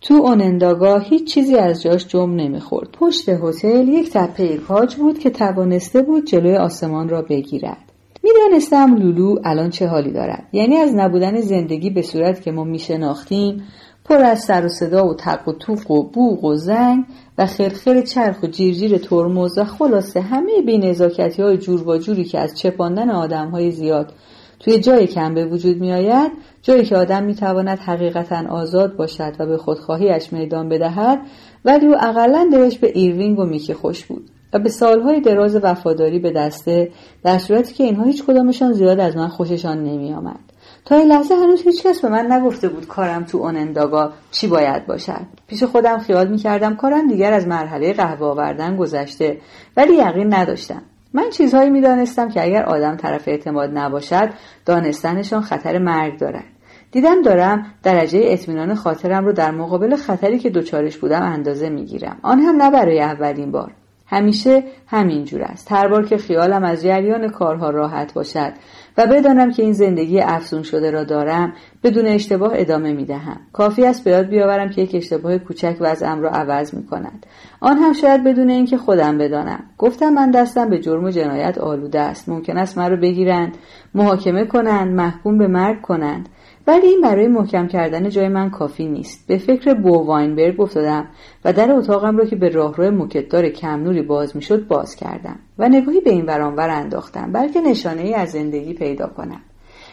تو اوننداگا هیچ چیزی از جاش جمع نمیخورد. پشت هتل یک تپه کاج بود که توانسته بود جلوی آسمان را بگیرد. میدانستم لولو الان چه حالی دارد، یعنی از نبودن زندگی به صورت که ما میشناختیم، پر از سر و صدا و تق و توق و بوق و زنگ و خرخر چرخ و جیرجیر ترمز و خلاصه همه بی‌نزاکتی های جور با جوری که از چپاندن آدم های زیاد توی جای کم به وجود می آید، جایی که آدم می تواند حقیقتاً آزاد باشد و به خودخواهیش میدان بدهد. ولی او اقلن دلش به ایروینگ و میکی خوش بود و به سالهای دراز وفاداری به دسته، در صورتی که اینها هیچ کدامشان زیاد از من خوششان نمی آمد. تا این لحظه هنوز هیچ کس به من نگفته بود کارم تو اوننداگا چی باید باشد. پیش خودم خیال می کردم کارم دیگر از مرحله قهوه آوردن گذشته، ولی یقین نداشتم. من چیزهایی می دانستم که اگر آدم طرف اعتماد نباشد دانستنشان خطر مرگ دارد. دیدم دارم درجه اطمینان خاطرم رو در مقابل خطری که دوچارش بودم اندازه می گیرم. آن هم نه برای اولین بار. همیشه همینجور است. هر بار که خیالم از جریان کارها راحت باشد و بدانم که این زندگی افزون شده را دارم، بدون اشتباه ادامه می دهم. کافی است به یاد بیاورم که یک اشتباه کوچک وضعم را عوض می کند. آن هم شاید بدون اینکه خودم بدانم. گفتم من دستم به جرم و جنایت آلوده است. ممکن است مرا بگیرند، محاکمه کنند، محکوم به مرگ کنند. ولی این برای محکم کردن جای من کافی نیست. به فکر بو واینبرگ افتادم و در اتاقم را که به راهرو موکتدار کم نوری باز میشد باز کردم و نگاهی به این ور آن ور انداختم، بلکه نشانه‌ای از زندگی پیدا کنم.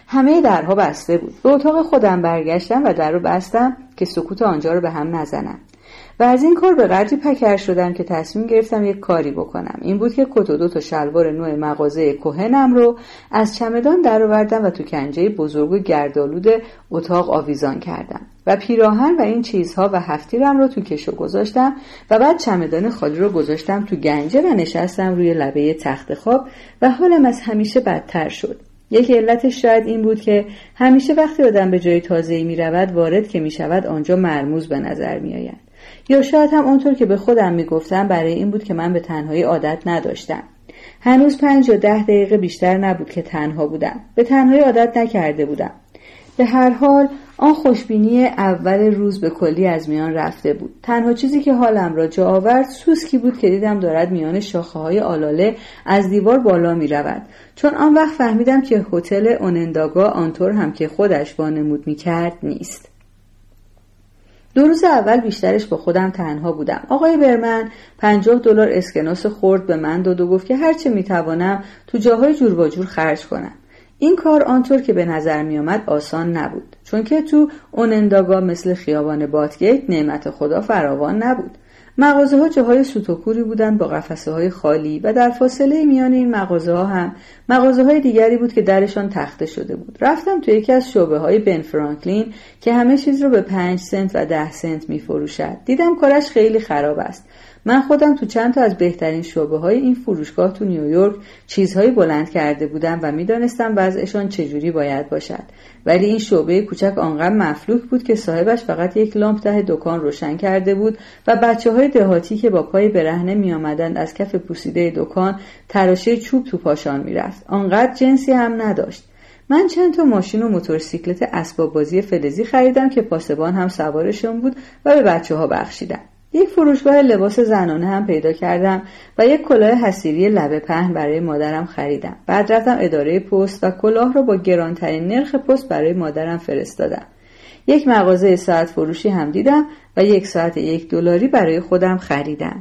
همه درها بسته بود. به اتاق خودم برگشتم و در را بستم که سکوت آنجا را به هم نزنم. و از این کار به قدری پکر شدم که تصمیم گرفتم یک کاری بکنم. این بود که کت و دو تا شلوار نوع مغازه کهنم رو از چمدان درآوردم و تو کنجه بزرگ و گردآلود اتاق آویزان کردم و پیراهن و این چیزها و هفتیرم رو تو کشو گذاشتم و بعد چمدان خالی رو گذاشتم تو گنجه و نشستم روی لبه تخت خواب و حالم از همیشه بدتر شد. یک علتش شاید این بود که همیشه وقتی آدم به جای تازه‌ای می‌رود وارد که می‌شود آنجا مرموز به نظر می‌آید. یا شاید هم اونطور که به خودم میگفتم برای این بود که من به تنهایی عادت نداشتم. هنوز 5 یا 10 دقیقه بیشتر نبود که تنها بودم. به تنهایی عادت نکرده بودم. به هر حال آن خوشبینی اول روز به کلی از میان رفته بود. تنها چیزی که حالم را جا آورد سوسکی بود که دیدم دارد میان شاخه‌های آلاله از دیوار بالا می رود. چون آن وقت فهمیدم که هتل اوننداگا آنطور هم که خودش وانمود می کرد نیست. 2 روز اول بیشترش با خودم تنها بودم. آقای برمن $50 اسکناس خرد به من داد و گفت که هرچه میتوانم تو جاهای جور و جور خرج کنم. این کار آنطور که به نظر میامد آسان نبود، چون که تو اوننداگا مثل خیابان باتگیت نعمت خدا فراوان نبود. مغازه ها جاهای سوتوکوری بودند با قفسه های خالی و در فاصله میان این مغازه ها هم مغازه های دیگری بود که درشان تخته شده بود. رفتم تو یکی از شعبه های بن فرانکلین که همه چیز رو به 5 سنت و 10 سنت می فروشد. دیدم کارش خیلی خراب است. من خودم تو چند تا از بهترین شعبه های این فروشگاه تو نیویورک چیزهایی بلند کرده بودم و میدانستم وضعشان چجوری باید باشد، ولی این شعبه کوچک آنقدر مفلوک بود که صاحبش فقط یک لامپ ته دکان روشن کرده بود و بچه‌های دهاتی که با پای برهنه میآمدند از کف پوسیده دکان تراشه چوب تو پاشان میرفت. آنقدر جنسی هم نداشت. من چند تا ماشین و موتورسیکلت اسباب بازی فلزی خریدم که پاسبان هم سوارشون بود و به بچه‌ها بخشیدم. یک فروشگاه لباس زنانه هم پیدا کردم و یک کلاه حصیری لبه پهن برای مادرم خریدم. بعد رفتم اداره پست و کلاه را با گرانترین نرخ پست برای مادرم فرستادم. یک مغازه ساعت فروشی هم دیدم و یک ساعت $1 برای خودم خریدم.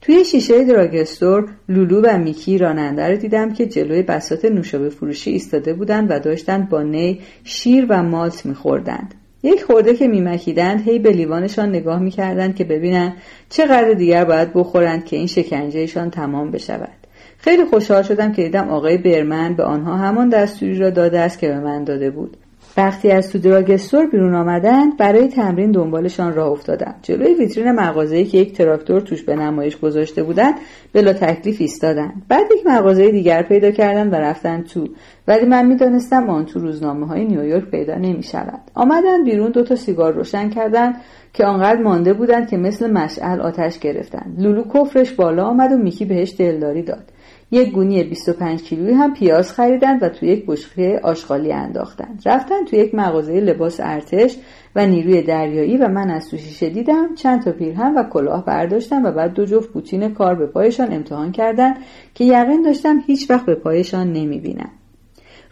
توی شیشه دراگستور لولو و میکی راننده رو دیدم که جلوی بساط نوشابه فروشی ایستاده بودند و داشتند با نی شیر و مالت می‌خوردند. یک خورده که میمکیدند هی به لیوانشان نگاه میکردند که ببینند چقدر دیگر باید بخورند که این شکنجهشان تمام بشود. خیلی خوشحال شدم که دیدم آقای برمن به آنها همان دستوری را داده است که به من داده بود. وقتی از تو دراگستور بیرون آمدند برای تمرین دنبالشان راه افتادم. جلوی ویترین مغازه‌ای که یک تراکتور توش به نمایش گذاشته بودند بلا تکلیف ایستادند. بعد یک مغازه دیگر پیدا کردند و رفتند تو، ولی من می‌دانستم آن تو روزنامه‌های نیویورک پیدا نمی‌شود. آمدند بیرون 2 تا سیگار روشن کردند که آنقدر مانده بودند که مثل مشعل آتش گرفتند. لولو کفرش بالا آمد و میکی بهش دلداری داد. یک گونی 25 کیلویی هم پیاز خریدند و تو یک بشقه آشغالی انداختند. رفتند تو یک مغازه لباس ارتش و نیروی دریایی و من از تو شیشه دیدم چند تا پیرهن و کلاه برداشتم و بعد 2 جفت پوتین کار به پایشان امتحان کردند که یقین داشتم هیچ وقت به پایشان نمی‌بینم.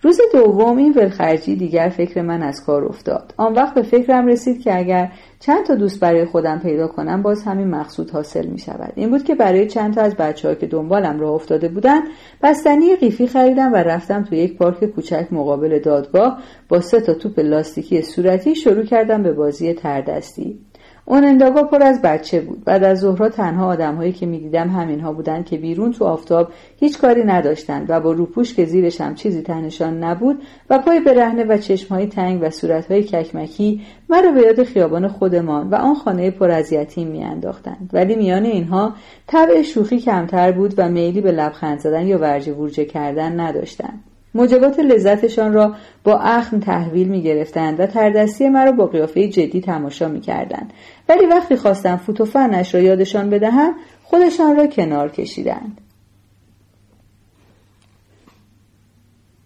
روز دوم این ولخرجی دیگر فکر من از کار افتاد. آن وقت به فکرم رسید که اگر چند تا دوست برای خودم پیدا کنم باز همین مقصود حاصل می شود. این بود که برای چند تا از بچه‌ها که دنبالم راه افتاده بودن بستنی قیفی خریدم و رفتم تو یک پارک کوچک مقابل دادگاه با 3 تا توپ لاستیکی صورتی شروع کردم به بازی تردستی. اوننداگا پر از بچه بود. بعد از ظهرها تنها آدم‌هایی که می‌دیدم همین‌ها بودند که بیرون تو آفتاب هیچ کاری نداشتند و با روپوش که زیرش هم چیزی تنشان نبود و پای برهنه و چشم‌های تنگ و صورت‌های ککمکی مرا به یاد خیابان خودمان و آن خانه پر از یتیم می‌انداختند. ولی میان اینها طبع شوخی کمتر بود و میلی به لبخند زدن یا ورجه ورجه کردن نداشتند. موجبات لذتشان را با اخم تحویل می‌گرفتند و تردستی مرا با قیافه جدی تماشا می‌کردند، ولی وقتی خواستم فوت و فنش را یادشان بدهم خودشان را کنار کشیدند.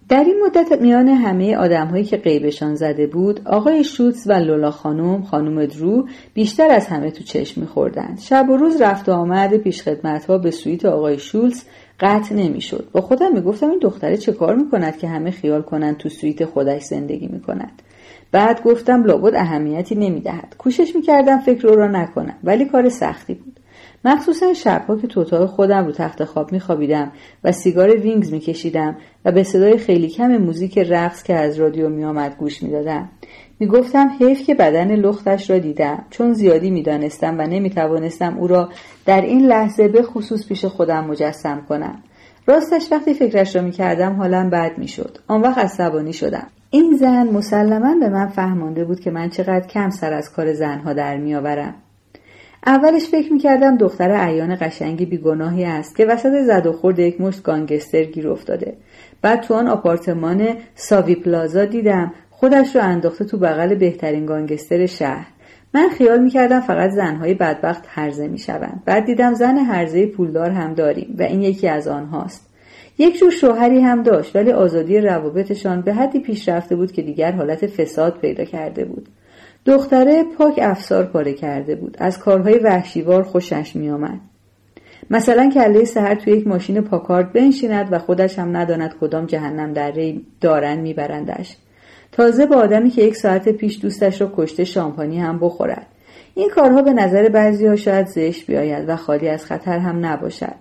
در این مدت میان همه آدم‌هایی که غیبشان زده بود آقای شولتز و لولا خانم درو بیشتر از همه تو چشم می‌خوردند. شب و روز رفت و آمد پیشخدمت‌ها به سویت آقای شولتز قطع نمی‌شد. با خودم می‌گفتم این دختره چه کار می‌کند که همه خیال کنند تو سویت خودش زندگی می‌کند. بعد گفتم لابد اهمیتی نمی‌دهد. کوشش می‌کردم فکر او را نکنم، ولی کار سختی بود. مخصوصا شب‌ها که تو اتاق خودم رو تخت خواب می‌خوابیدم و سیگار وینگز می‌کشیدم و به صدای خیلی کم موزیک رقص که از رادیو می‌آمد گوش می‌دادم. میگفتم حیف که بدن لختش را دیدم، چون زیادی میدانستم و نمیتوانستم او را در این لحظه به خصوص پیش خودم مجسم کنم. راستش وقتی فکرش را میکردم حالم بد میشد. آن وقت عصبانی شدم. این زن مسلماً به من فهمانده بود که من چقدر کم سر از کار زنها در میآورم. اولش فکر میکردم دختر عیان قشنگی بیگناهی است که وسط زد و خورد یک مشت گانگستر گیر افتاده. بعد تو آن آپارتمان ساوی پلازا دیدم خودش رو انداخته تو بغل بهترین گانگستر شهر. من خیال میکردم فقط زنهای بدبخت هرزه میشوند. بعد دیدم زن هرزه پولدار هم داریم و این یکی از آنهاست. یک جور شوهری هم داشت ولی آزادی روابطشان به حدی پیش رفته بود که دیگر حالت فساد پیدا کرده بود. دختره پاک افسار پاره کرده بود. از کارهای وحشیوار خوشش میآمد. مثلا کله سحر توی یک ماشین پاکارد بنشیند و خودش هم نداند کدام جهنم دره‌ای دارن میبرندش. تازه با آدمی که یک ساعت پیش دوستش را کشته شامپانی هم بخورد. این کارها به نظر بعضی‌ها شاید زشت بیاید و خالی از خطر هم نباشد.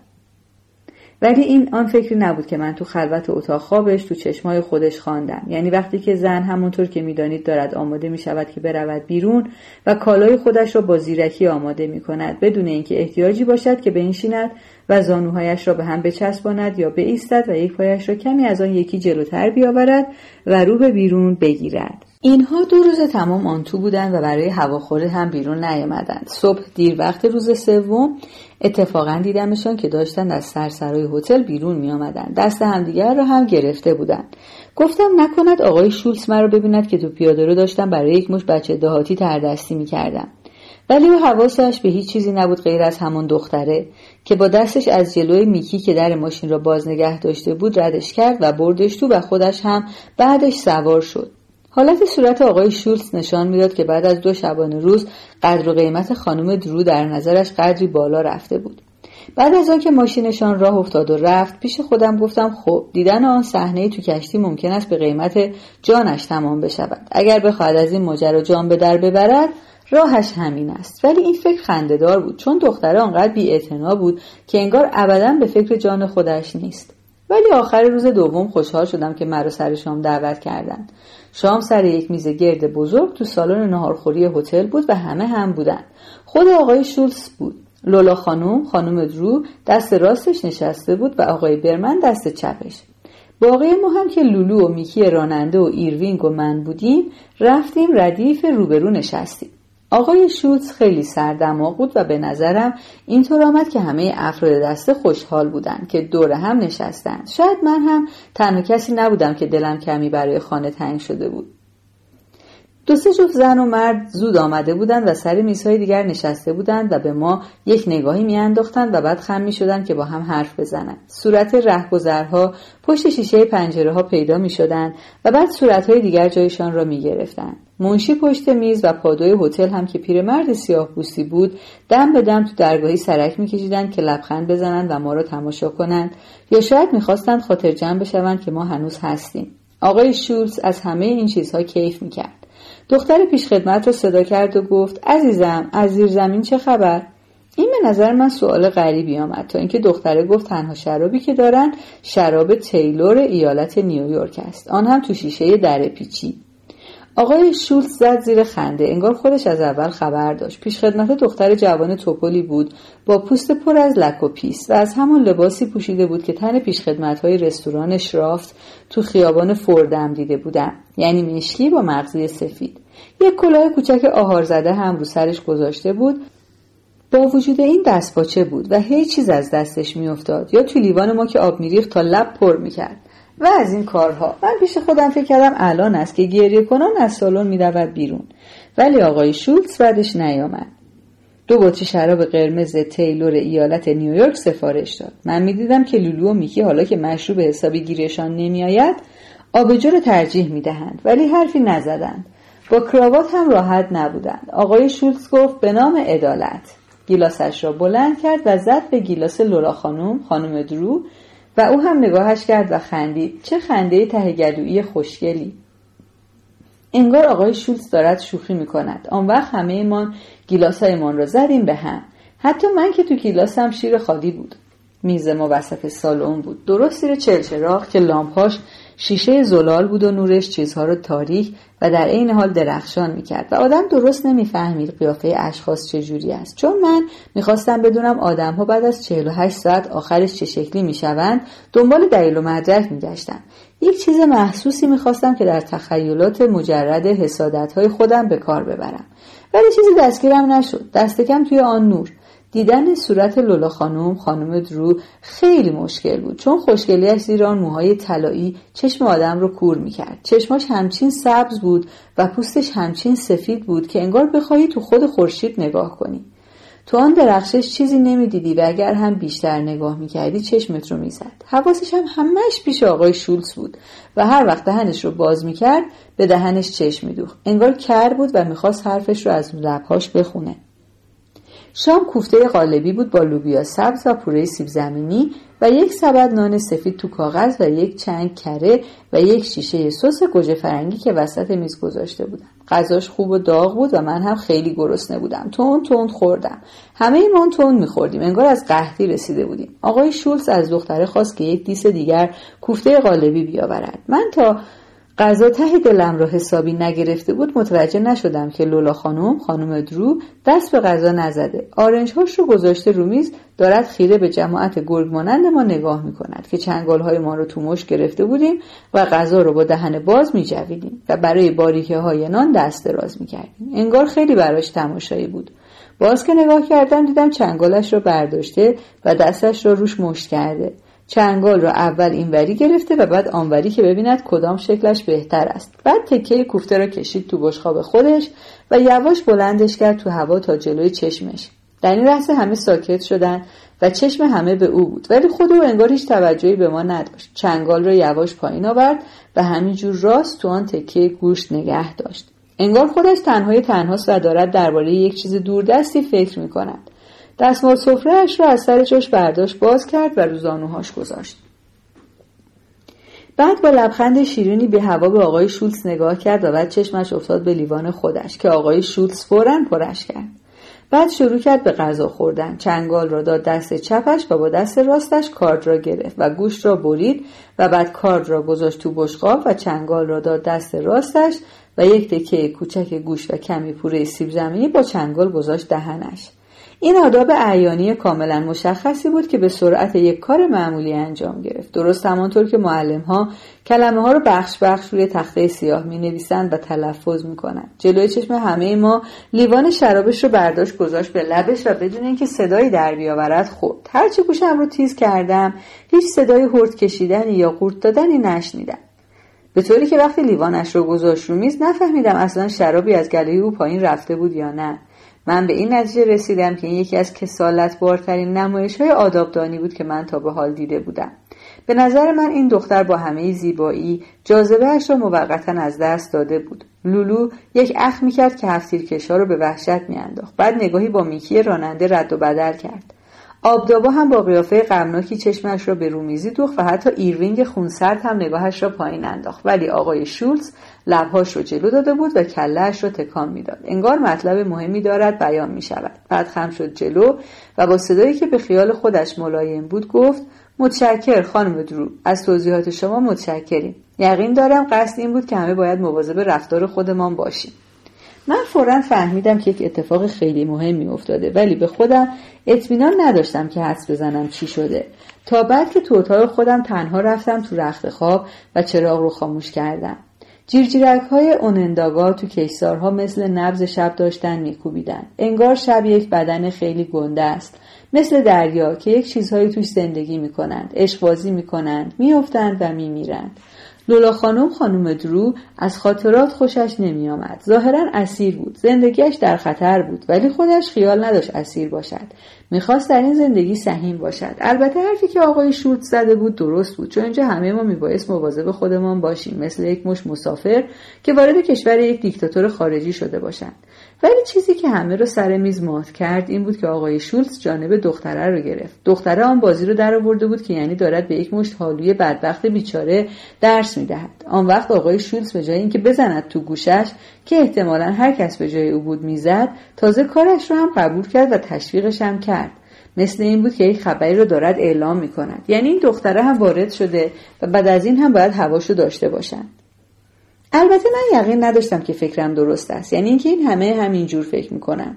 ولی این آن فکری نبود که من تو خلوت اتاق خوابش تو چشمای خودش خواندم. یعنی وقتی که زن همونطور که می‌دانید دارد آماده می‌شود که برود بیرون و کالای خودش را با زیرکی آماده می‌کند بدون اینکه احتیاجی باشد که بنشیند و زانوهایش را به هم بچسباند یا بایستد و یک پایش را کمی از آن یکی جلوتر بیاورد و رو به بیرون بگیرد. اینها 2 روز تمام آن تو بودند و برای هواخوری هم بیرون نیامدند. صبح دیر وقت روز سوم اتفاقا دیدمشان که داشتند از سرسرای هتل بیرون می آمدند. دست همدیگر را هم گرفته بودند. گفتم نکند آقای شولتز مرا ببیند که تو پیاده رو داشتم برای یک مش بچه دهاتی تردستی می کردم. ولی او حواسش به هیچ چیزی نبود غیر از همان دختره که با دستش از جلوی میکی که در ماشین را باز نگه داشته بود ردش کرد و بردش تو و خودش هم بعدش سوار شد. حالت صورت آقای شولتز نشان میداد که بعد از 2 شبانه روز قدر و قیمت خانم درو در نظرش قدری بالا رفته بود. بعد از آن که ماشینشان راه افتاد و رفت پیش خودم گفتم خب دیدن آن صحنه تو کشتی ممکن است به قیمت جانش تمام بشود. اگر بخواهد از این ماجرا جان به در ببرد راهش همین است. ولی این فکر خنده‌دار بود چون دختره آنقدر بی‌اعتنا بود که انگار ابداً به فکر جان خودش نیست. ولی آخر روز دوم خوشحال شدم که مرا سر شام دعوت کردند. شام سر یک میز گرد بزرگ تو سالن ناهارخوری هتل بود و همه هم بودند. خود آقای شولتز بود. لولا خانم، خانم درو دست راستش نشسته بود و آقای برمن دست چپش. باقی ما هم که لولو و میکی راننده و ایروینگ و من بودیم رفتیم ردیف روبرو نشستیم. آقای شولتز خیلی سردماغ بود و به نظرم اینطور آمد که همه افراد دسته خوشحال بودند که دور هم نشستند. شاید من هم تنها کسی نبودم که دلم کمی برای خانه تنگ شده بود. 2-3 جفت زن و مرد زود آمده بودند و سر میزهای دیگر نشسته بودند و به ما یک نگاهی میانداختند و بعد خم میشدند که با هم حرف بزنند. صورت رهگذرها پشت شیشه پنجره ها پیدا میشدند و بعد صورت های دیگر جایشان را میگرفتند. منشی پشت میز و پادوی هتل هم که پیرمرد سیاه‌پوستی بود دم به دم تو درگاهی سرک میکشیدند که لبخند بزنند و ما را تماشا کنند یا شاید میخواستند خاطر جمع بشوند که ما هنوز هستیم. آقای شولتز از همه این چیزها کیف میکرد. دختر پیشخدمت را صدا کرد و گفت عزیزم از زیر زمین چه خبر؟ این به نظر من سوال غریبی آمد تا اینکه دختره گفت تنها شرابی که دارن شراب تیلور ایالت نیویورک است. آن هم تو شیشه در پیچی. آقای شولتز زد زیر خنده. انگار خودش از اول خبر داشت. پیشخدمت دختر جوان توپلی بود با پوست پر از لک و پیس و از همان لباسی پوشیده بود که تن پیشخدمت‌های رستوران شرافت تو خیابان فوردم دیده بودم. یعنی مشکی با مغزی سفید. یک کلاه کوچک آهار زده هم رو سرش گذاشته بود. با وجود این دستپاچه بود و هیچ چیز از دستش می‌افتاد یا تو لیوان ما که آب می‌ریخت تا لب پر می‌کرد. و از این کارها. من پیش خودم فکر کردم الان است که گریه کنان از سالن می‌دود بیرون. ولی آقای شولتز بعدش نیامد. 2 بطری شراب قرمز تیلور ایالت نیویورک سفارش داد. من می‌دیدم که لولو و میکی حالا که مشروب حسابی گیرشان نمی‌آید، آبجو را ترجیح می‌دهند ولی حرفی نزدند. با کراوات هم راحت نبودند. آقای شولتز گفت به نام عدالت. گیلاسش را بلند کرد و زد به گیلاس لولا خانم، خانم درو. و او هم نگاهش کرد و خندید. چه خنده ته‌گلویی خوشگلی. انگار آقای شولتز دارد شوخی می‌کند. آن وقت همه‌مان گیلاس‌هایمان را زدیم به هم. حتی من که تو گیلاسم شیر خالی بود. میز ما وسط سالن بود. درست زیر چلچراغ که لامپ‌هاش شیشه زلال بود و نورش چیزها رو تاریک و در عین حال درخشان میکرد و آدم درست نمیفهمید قیافه اشخاص چجوری است. چون من میخواستم بدونم آدم ها بعد از 48 ساعت آخرش چه شکلی میشوند، دنبال دلیل و مدرک میگشتم. یک چیز محسوسی میخواستم که در تخیلات مجرد حسادت های خودم به کار ببرم، ولی چیزی دستگیرم نشد. دست کم توی آن نور دیدن صورت لولا خانم درو خیلی مشکل بود، چون خوشگلی‌اش زیر آن موهای طلایی چشم آدم رو کور می‌کرد. چشماش همچین سبز بود و پوستش همچین سفید بود که انگار بخوایی تو خود خورشید نگاه کنی. تو آن درخشش چیزی نمی‌دیدی و اگر هم بیشتر نگاه می‌کردی چشمت رو می‌زد. حواسش هم همش پیش آقای شولتز بود و هر وقت دهنش رو باز می‌کرد به دهنش چشم می‌دوخت. انگار کر بود و می‌خواست حرفش رو از لب‌هاش بخونه. شام کوفته قالبی بود با لوبیا سبز و پوره سیب زمینی و یک سبد نان سفید تو کاغذ و یک چنگ کره و یک شیشه سس گوجه فرنگی که وسط میز گذاشته بودم. غذاش خوب و داغ بود و من هم خیلی گرسنه بودم. تند خوردم. همه ما تند می‌خوردیم، انگار از قحطی رسیده بودیم. آقای شولتز از دختره خواست که یک دیس دیگر کوفته قالبی بیاورد. من تا غذا ته دلم رو حسابی نگرفته بود متوجه نشدم که لولا خانم درو دست به غذا نزده. آرنج هاش رو گذاشته رو میز، دارد خیره به جماعت گرگ مانند ما نگاه میکند که چنگال های ما رو تو مشت گرفته بودیم و غذا رو با دهن باز میجویدیم و برای باریکه های نان دست دراز میکردیم. انگار خیلی براش تماشایی بود. باز که نگاه کردم دیدم چنگالش رو برداشته و دستش رو روش مشت کرده. چنگال رو اول اینوری گرفته و بعد آنوری که ببیند کدام شکلش بهتر است. بعد تکه کوفته رو کشید تو بشقاب خودش و یواش بلندش کرد تو هوا تا جلوی چشمش. در این لحظه همه ساکت شدن و چشم همه به او بود، ولی خود او انگار هیچ توجهی به ما نداشت. چنگال رو یواش پایین آورد و همینجور راست تو آن تکه گوشت نگه داشت. انگار خودش تنهای تنهاست و دارد درباره یک چیز دوردستی فکر می‌کند. دستمال سفره‌اش را از سر جاش برداشت، باز کرد و رو زانوهاش گذاشت. بعد با لبخند شیرینی به هوا به آقای شولتز نگاه کرد و بعد چشمش افتاد به لیوان خودش که آقای شولتز فوراً پرش کرد. بعد شروع کرد به غذا خوردن. چنگال را داد دست چپش و با دست راستش کارد را گرفت و گوشت را برید و بعد کارد را گذاشت تو بشقاب و چنگال را داد دست راستش و یک تکه کوچک گوشت و کمی پوره سیب زمینی با چنگال گذاشت دهنش. این آداب اعیانی کاملا مشخصی بود که به سرعت یک کار معمولی انجام گرفت. درست همانطور که معلم ها کلمه ها رو بخش بخش روی تخته سیاه می نویسند و تلفظ می کنند. جلوی چشم همه ما لیوان شرابش رو برداشت، گذاشت به لبش و بدون اینکه صدایی در بیاورد خورد. هرچی گوشم رو تیز کردم هیچ صدای هورت کشیدن یا قورت دادنی نشنیدم، به طوری که وقتی لیوانش رو گذاشت رو میز نفهمیدم اصلا شرابی از گلوی او پایین رفته بود یا نه. من به این نتیجه رسیدم که این یکی از کسالت‌بارترین نمایش‌های آدابدانی بود که من تا به حال دیده بودم. به نظر من این دختر با همه زیبایی جاذبه‌اش را موقتاً از دست داده بود. لولو یک اخ می‌کرد که هفت‌تیرکش‌ها رو به وحشت می‌انداخت. بعد نگاهی با میکی راننده رد و بدل کرد. آبدابا هم با قیافه غمناکی چشمش را به رومیزی دوخت و حتی ایروینگ خونسرد هم نگاهش را پایین انداخت، ولی آقای شولتز لبهاش رو جلو داده بود و کله‌اش رو تکان میداد، انگار مطلب مهمی دارد بیان می شود. بعد خم شد جلو و با صدایی که به خیال خودش ملایم بود گفت: متشکر خانم درو، از توضیحات شما متشکریم. یقین دارم قصد این بود که همه باید مواظب رفتار خودمان باشیم. من فوراً فهمیدم که یک اتفاق خیلی مهمی افتاده، ولی به خودم اطمینان نداشتم که حدس بزنم چی شده. تا بعد که تو اتاق خودم تنها رفتم تو رخت خواب و چراغ رو خاموش کردم. جیرجیرک‌های اوننداگا تو کشسارها مثل نبض شب داشتن میکوبیدن. انگار شب یک بدن خیلی گنده است، مثل دریا که یک چیزهایی توش زندگی میکنند، عشق‌بازی میکنند، میافتند و میمیرند. لولا خانم درو از خاطرات خوشش نمی آمد. ظاهراً اسیر بود. زندگیش در خطر بود، ولی خودش خیال نداشت اسیر باشد. میخواست در این زندگی سهیم باشد. البته حرفی که آقای شورت زده بود درست بود، چون اینجا همه ما میبایست مواظب خودمان باشیم، مثل یک مش مسافر که وارد کشور یک دیکتاتور خارجی شده باشند. ولی چیزی که همه رو سر میز مات کرد این بود که آقای شولتز جانب دختره رو گرفت. دختره آن بازی رو درآورده بود که یعنی دارد به یک مشت حالوی بدبخت بیچاره درس میدهد. آن وقت آقای شولتز به جای اینکه بزند تو گوشش که احتمالاً هر کس به جای او بود میزد، تازه کارش رو هم قبول کرد و تشویقش هم کرد. مثل این بود که یک خبری رو دارد اعلام می‌کند. یعنی این دختره هم وارد شده و بعد از این هم باید هواشو داشته باشند. البته من یقین نداشتم که فکرم درست است، یعنی اینکه این همه همینجور فکر می‌کنن،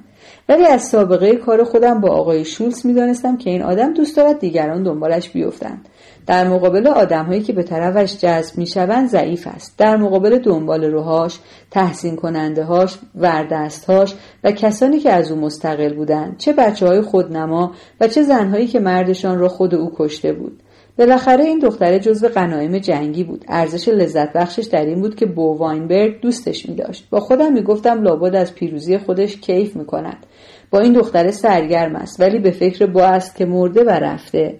ولی از سابقه کار خودم با آقای شولتز می‌دونستم که این آدم دوست دارد دیگران دنبالش بیفتند. در مقابل آدم‌هایی که به طرفش جذب می‌شوند ضعیف است. در مقابل دنبال روهاش، تحسین کننده‌هاش، وردست‌هاش و کسانی که از او مستقل بودند، چه بچه‌های خودنما و چه زن‌هایی که مردشان را خود او کشته بود. بالاخره این دختره جزو غنایم جنگی بود. ارزش لذت بخشش در این بود که بو واینبرگ دوستش می‌داشت. با خودم می‌گفتم لابد از پیروزی خودش کیف می‌کند. با این دختره سرگرم است، ولی به فکر با است که مرده و رفته.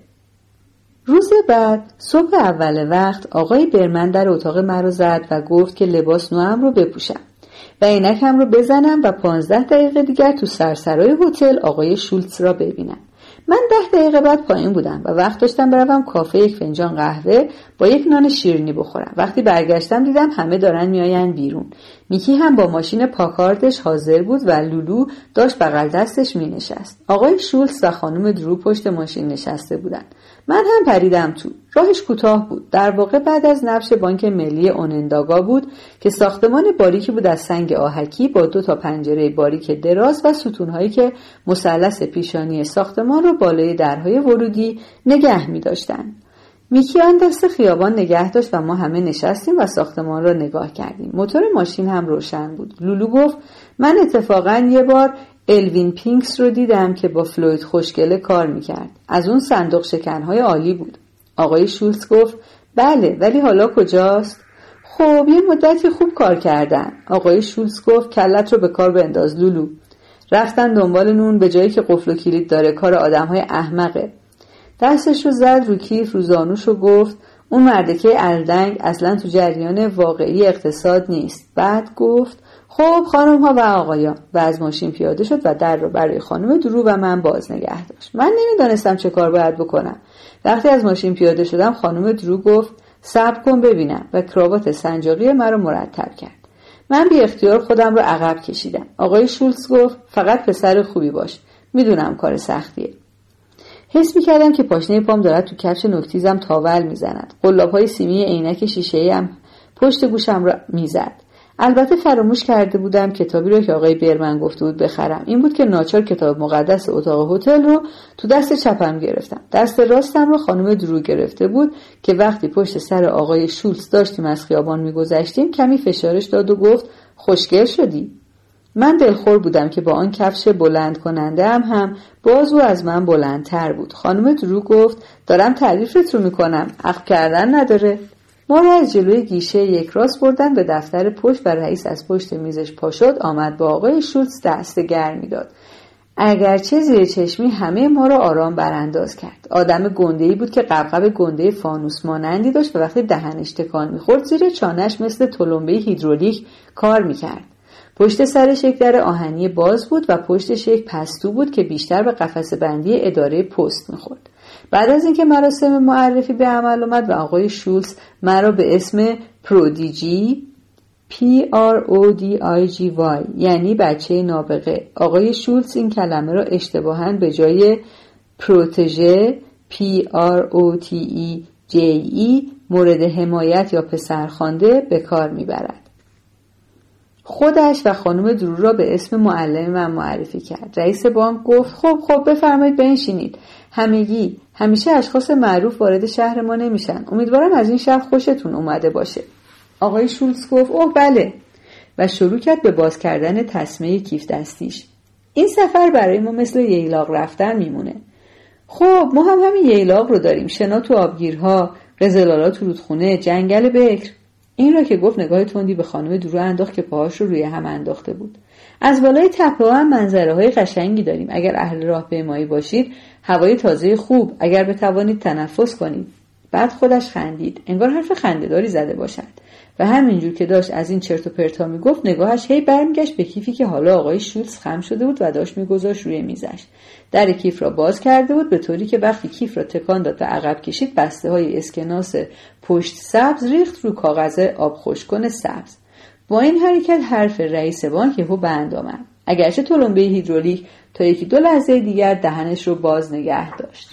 روز بعد صبح اول وقت آقای برمن در اتاق مرا زد و گفت که لباس نوام رو بپوشم و عینکم رو بزنم و 15 دقیقه دیگر تو سرسرای هتل آقای شولتز را ببینم. من 10 دقیقه بعد پایین بودم و وقت داشتم بروم کافه یک فنجان قهوه با یک نان شیرینی بخورم. وقتی برگشتم دیدم همه دارن میاین بیرون. میکی هم با ماشین پاکاردش حاضر بود و لولو داشت بغل دستش مینشست. آقای شولتز و خانم درو پشت ماشین نشسته بودند. من هم پریدم تو. راهش کوتاه بود. در واقع بعد از نبش بانک ملی اوننداگا بود که ساختمان باریکی بود از سنگ آهکی با 2 تا پنجره باریک دراز و ستون‌هایی که مثلث پیشانی ساختمان را بالای درهای ورودی نگه می‌داشتند. میکی آن دست خیابان نگه داشت و ما همه نشستیم و ساختمان را نگاه کردیم. موتور ماشین هم روشن بود. لولو گفت من اتفاقاً یه بار الوین پینکس رو دیدم که با فلوید خوشگله کار میکرد. از اون صندوق شکنهای عالی بود. آقای شولتز گفت بله، ولی حالا کجاست؟ خب یه مدتی خوب کار کردن. آقای شولتز گفت کلت رو به کار بنداز لولو. رفتن دنبال نون به جایی که قفل و کلید داره. کار آدمهای احمقه. دستش رو زد رو کیف روزانوش رو گفت اون مردکه الدنگ اصلا تو جریان واقعی اقتصاد نیست. بعد گفت خب خانم ها و آقایان، و از ماشین پیاده شد و در رو برای خانم درو و من باز نگه داشت. من نمیدانستم چه کار باید بکنم. وقتی از ماشین پیاده شدم خانم درو گفت صبر کن ببینم و کراوات سنجاقی من رو مرتب کرد. من بی اختیار خودم رو عقب کشیدم. آقای شولتز گفت فقط پسر خوبی باش، میدونم کار سختیه. حس می‌کردم که پاشنه پام دارد تو کفش نوکتیزم تاول میزند. قلاب‌های سیمی عینک شیشه‌ایم پشت گوشم را میزد. البته فراموش کرده بودم کتابی رو که آقای برمن گفته بود بخرم. این بود که ناچار کتاب مقدس اتاق هتل رو تو دست چپم گرفتم. دست راستم رو خانم درو گرفته بود که وقتی پشت سر آقای شولتز داشتیم از خیابان می‌گذشتیم کمی فشارش داد و گفت خوشگل شدی. من دلخور بودم که با آن کفش بلند کننده هم باز او از من بلندتر بود. خانم درو گفت دارم تعریفت رو میکنم، عقل کردن نداره. ما را از جلوی گیشه یک راست بردن به دفتر پشت و رئیس از پشت میزش پا شد آمد با آقای شولتز دست گرمی داد. اگرچه زیر چشمی همه ما را آرام برانداز کرد. آدم گنده‌ای بود که قبقب گنده فانوس مانندی داشت و وقتی دهنش تکان میخورد زیر چانه‌اش مثل تلمبه هیدرولیک کار میکرد. پشت سرش یک در آهنی باز بود و پشتش یک پستو بود که بیشتر به قفسه بندی اداره پست می‌خورد. بعد از اینکه مراسم معرفی به عمل آمد و آقای شولتز مرا به اسم پرودیجی PRODIGY یعنی بچه نابغه، آقای شولتز این کلمه را اشتباهاً به جای پروتژه PROTEJE مورد حمایت یا پسرخوانده به کار می‌برد. خودش و خانم درو را به اسم معلم من معرفی کرد. رئیس بانک گفت خب بفرمایید بنشینید. همیشه اشخاص معروف وارد شهر ما نمیشن. امیدوارم از این شهر خوشتون اومده باشه. آقای شولتز گفت اوه بله، و شروع کرد به باز کردن تسمه کیف دستیش. این سفر برای ما مثل ییلاق رفتن میمونه. خب ما هم همین ییلاق رو داریم، شنا تو آبگیرها، قزلالا تو رودخونه، جنگل بکر. این را که گفت نگاه تندی به خانم درو انداخت که پاهاش رو روی هم انداخته بود. از بالای تپه‌ها هم منظره‌های قشنگی داریم. اگر اهل راهپیمایی باشید، هوای تازه خوب، اگر بتوانید تنفس کنید. بعد خودش خندید، انگار حرف خنده‌داری زده باشد. و همینجور که داشت از این چرت و پرتا میگفت، نگاهش هی برمیگشت به کیفی که حالا آقای شولتز خم شده بود و داشت میگذاشت روی میزش. در کیف را باز کرده بود به طوری که وقتی کیف را تکان داد و عقب کشید، بسته‌های اسکناس پشت سبز ریخت رو کاغذ آب خشک‌کن سبز. با این حرکت حرف رئیس بانک یهو بند آمد. اگرچه تلمبه هیدرولیک تا یکی دو لحظه دیگر دهنش رو باز نگه داشت.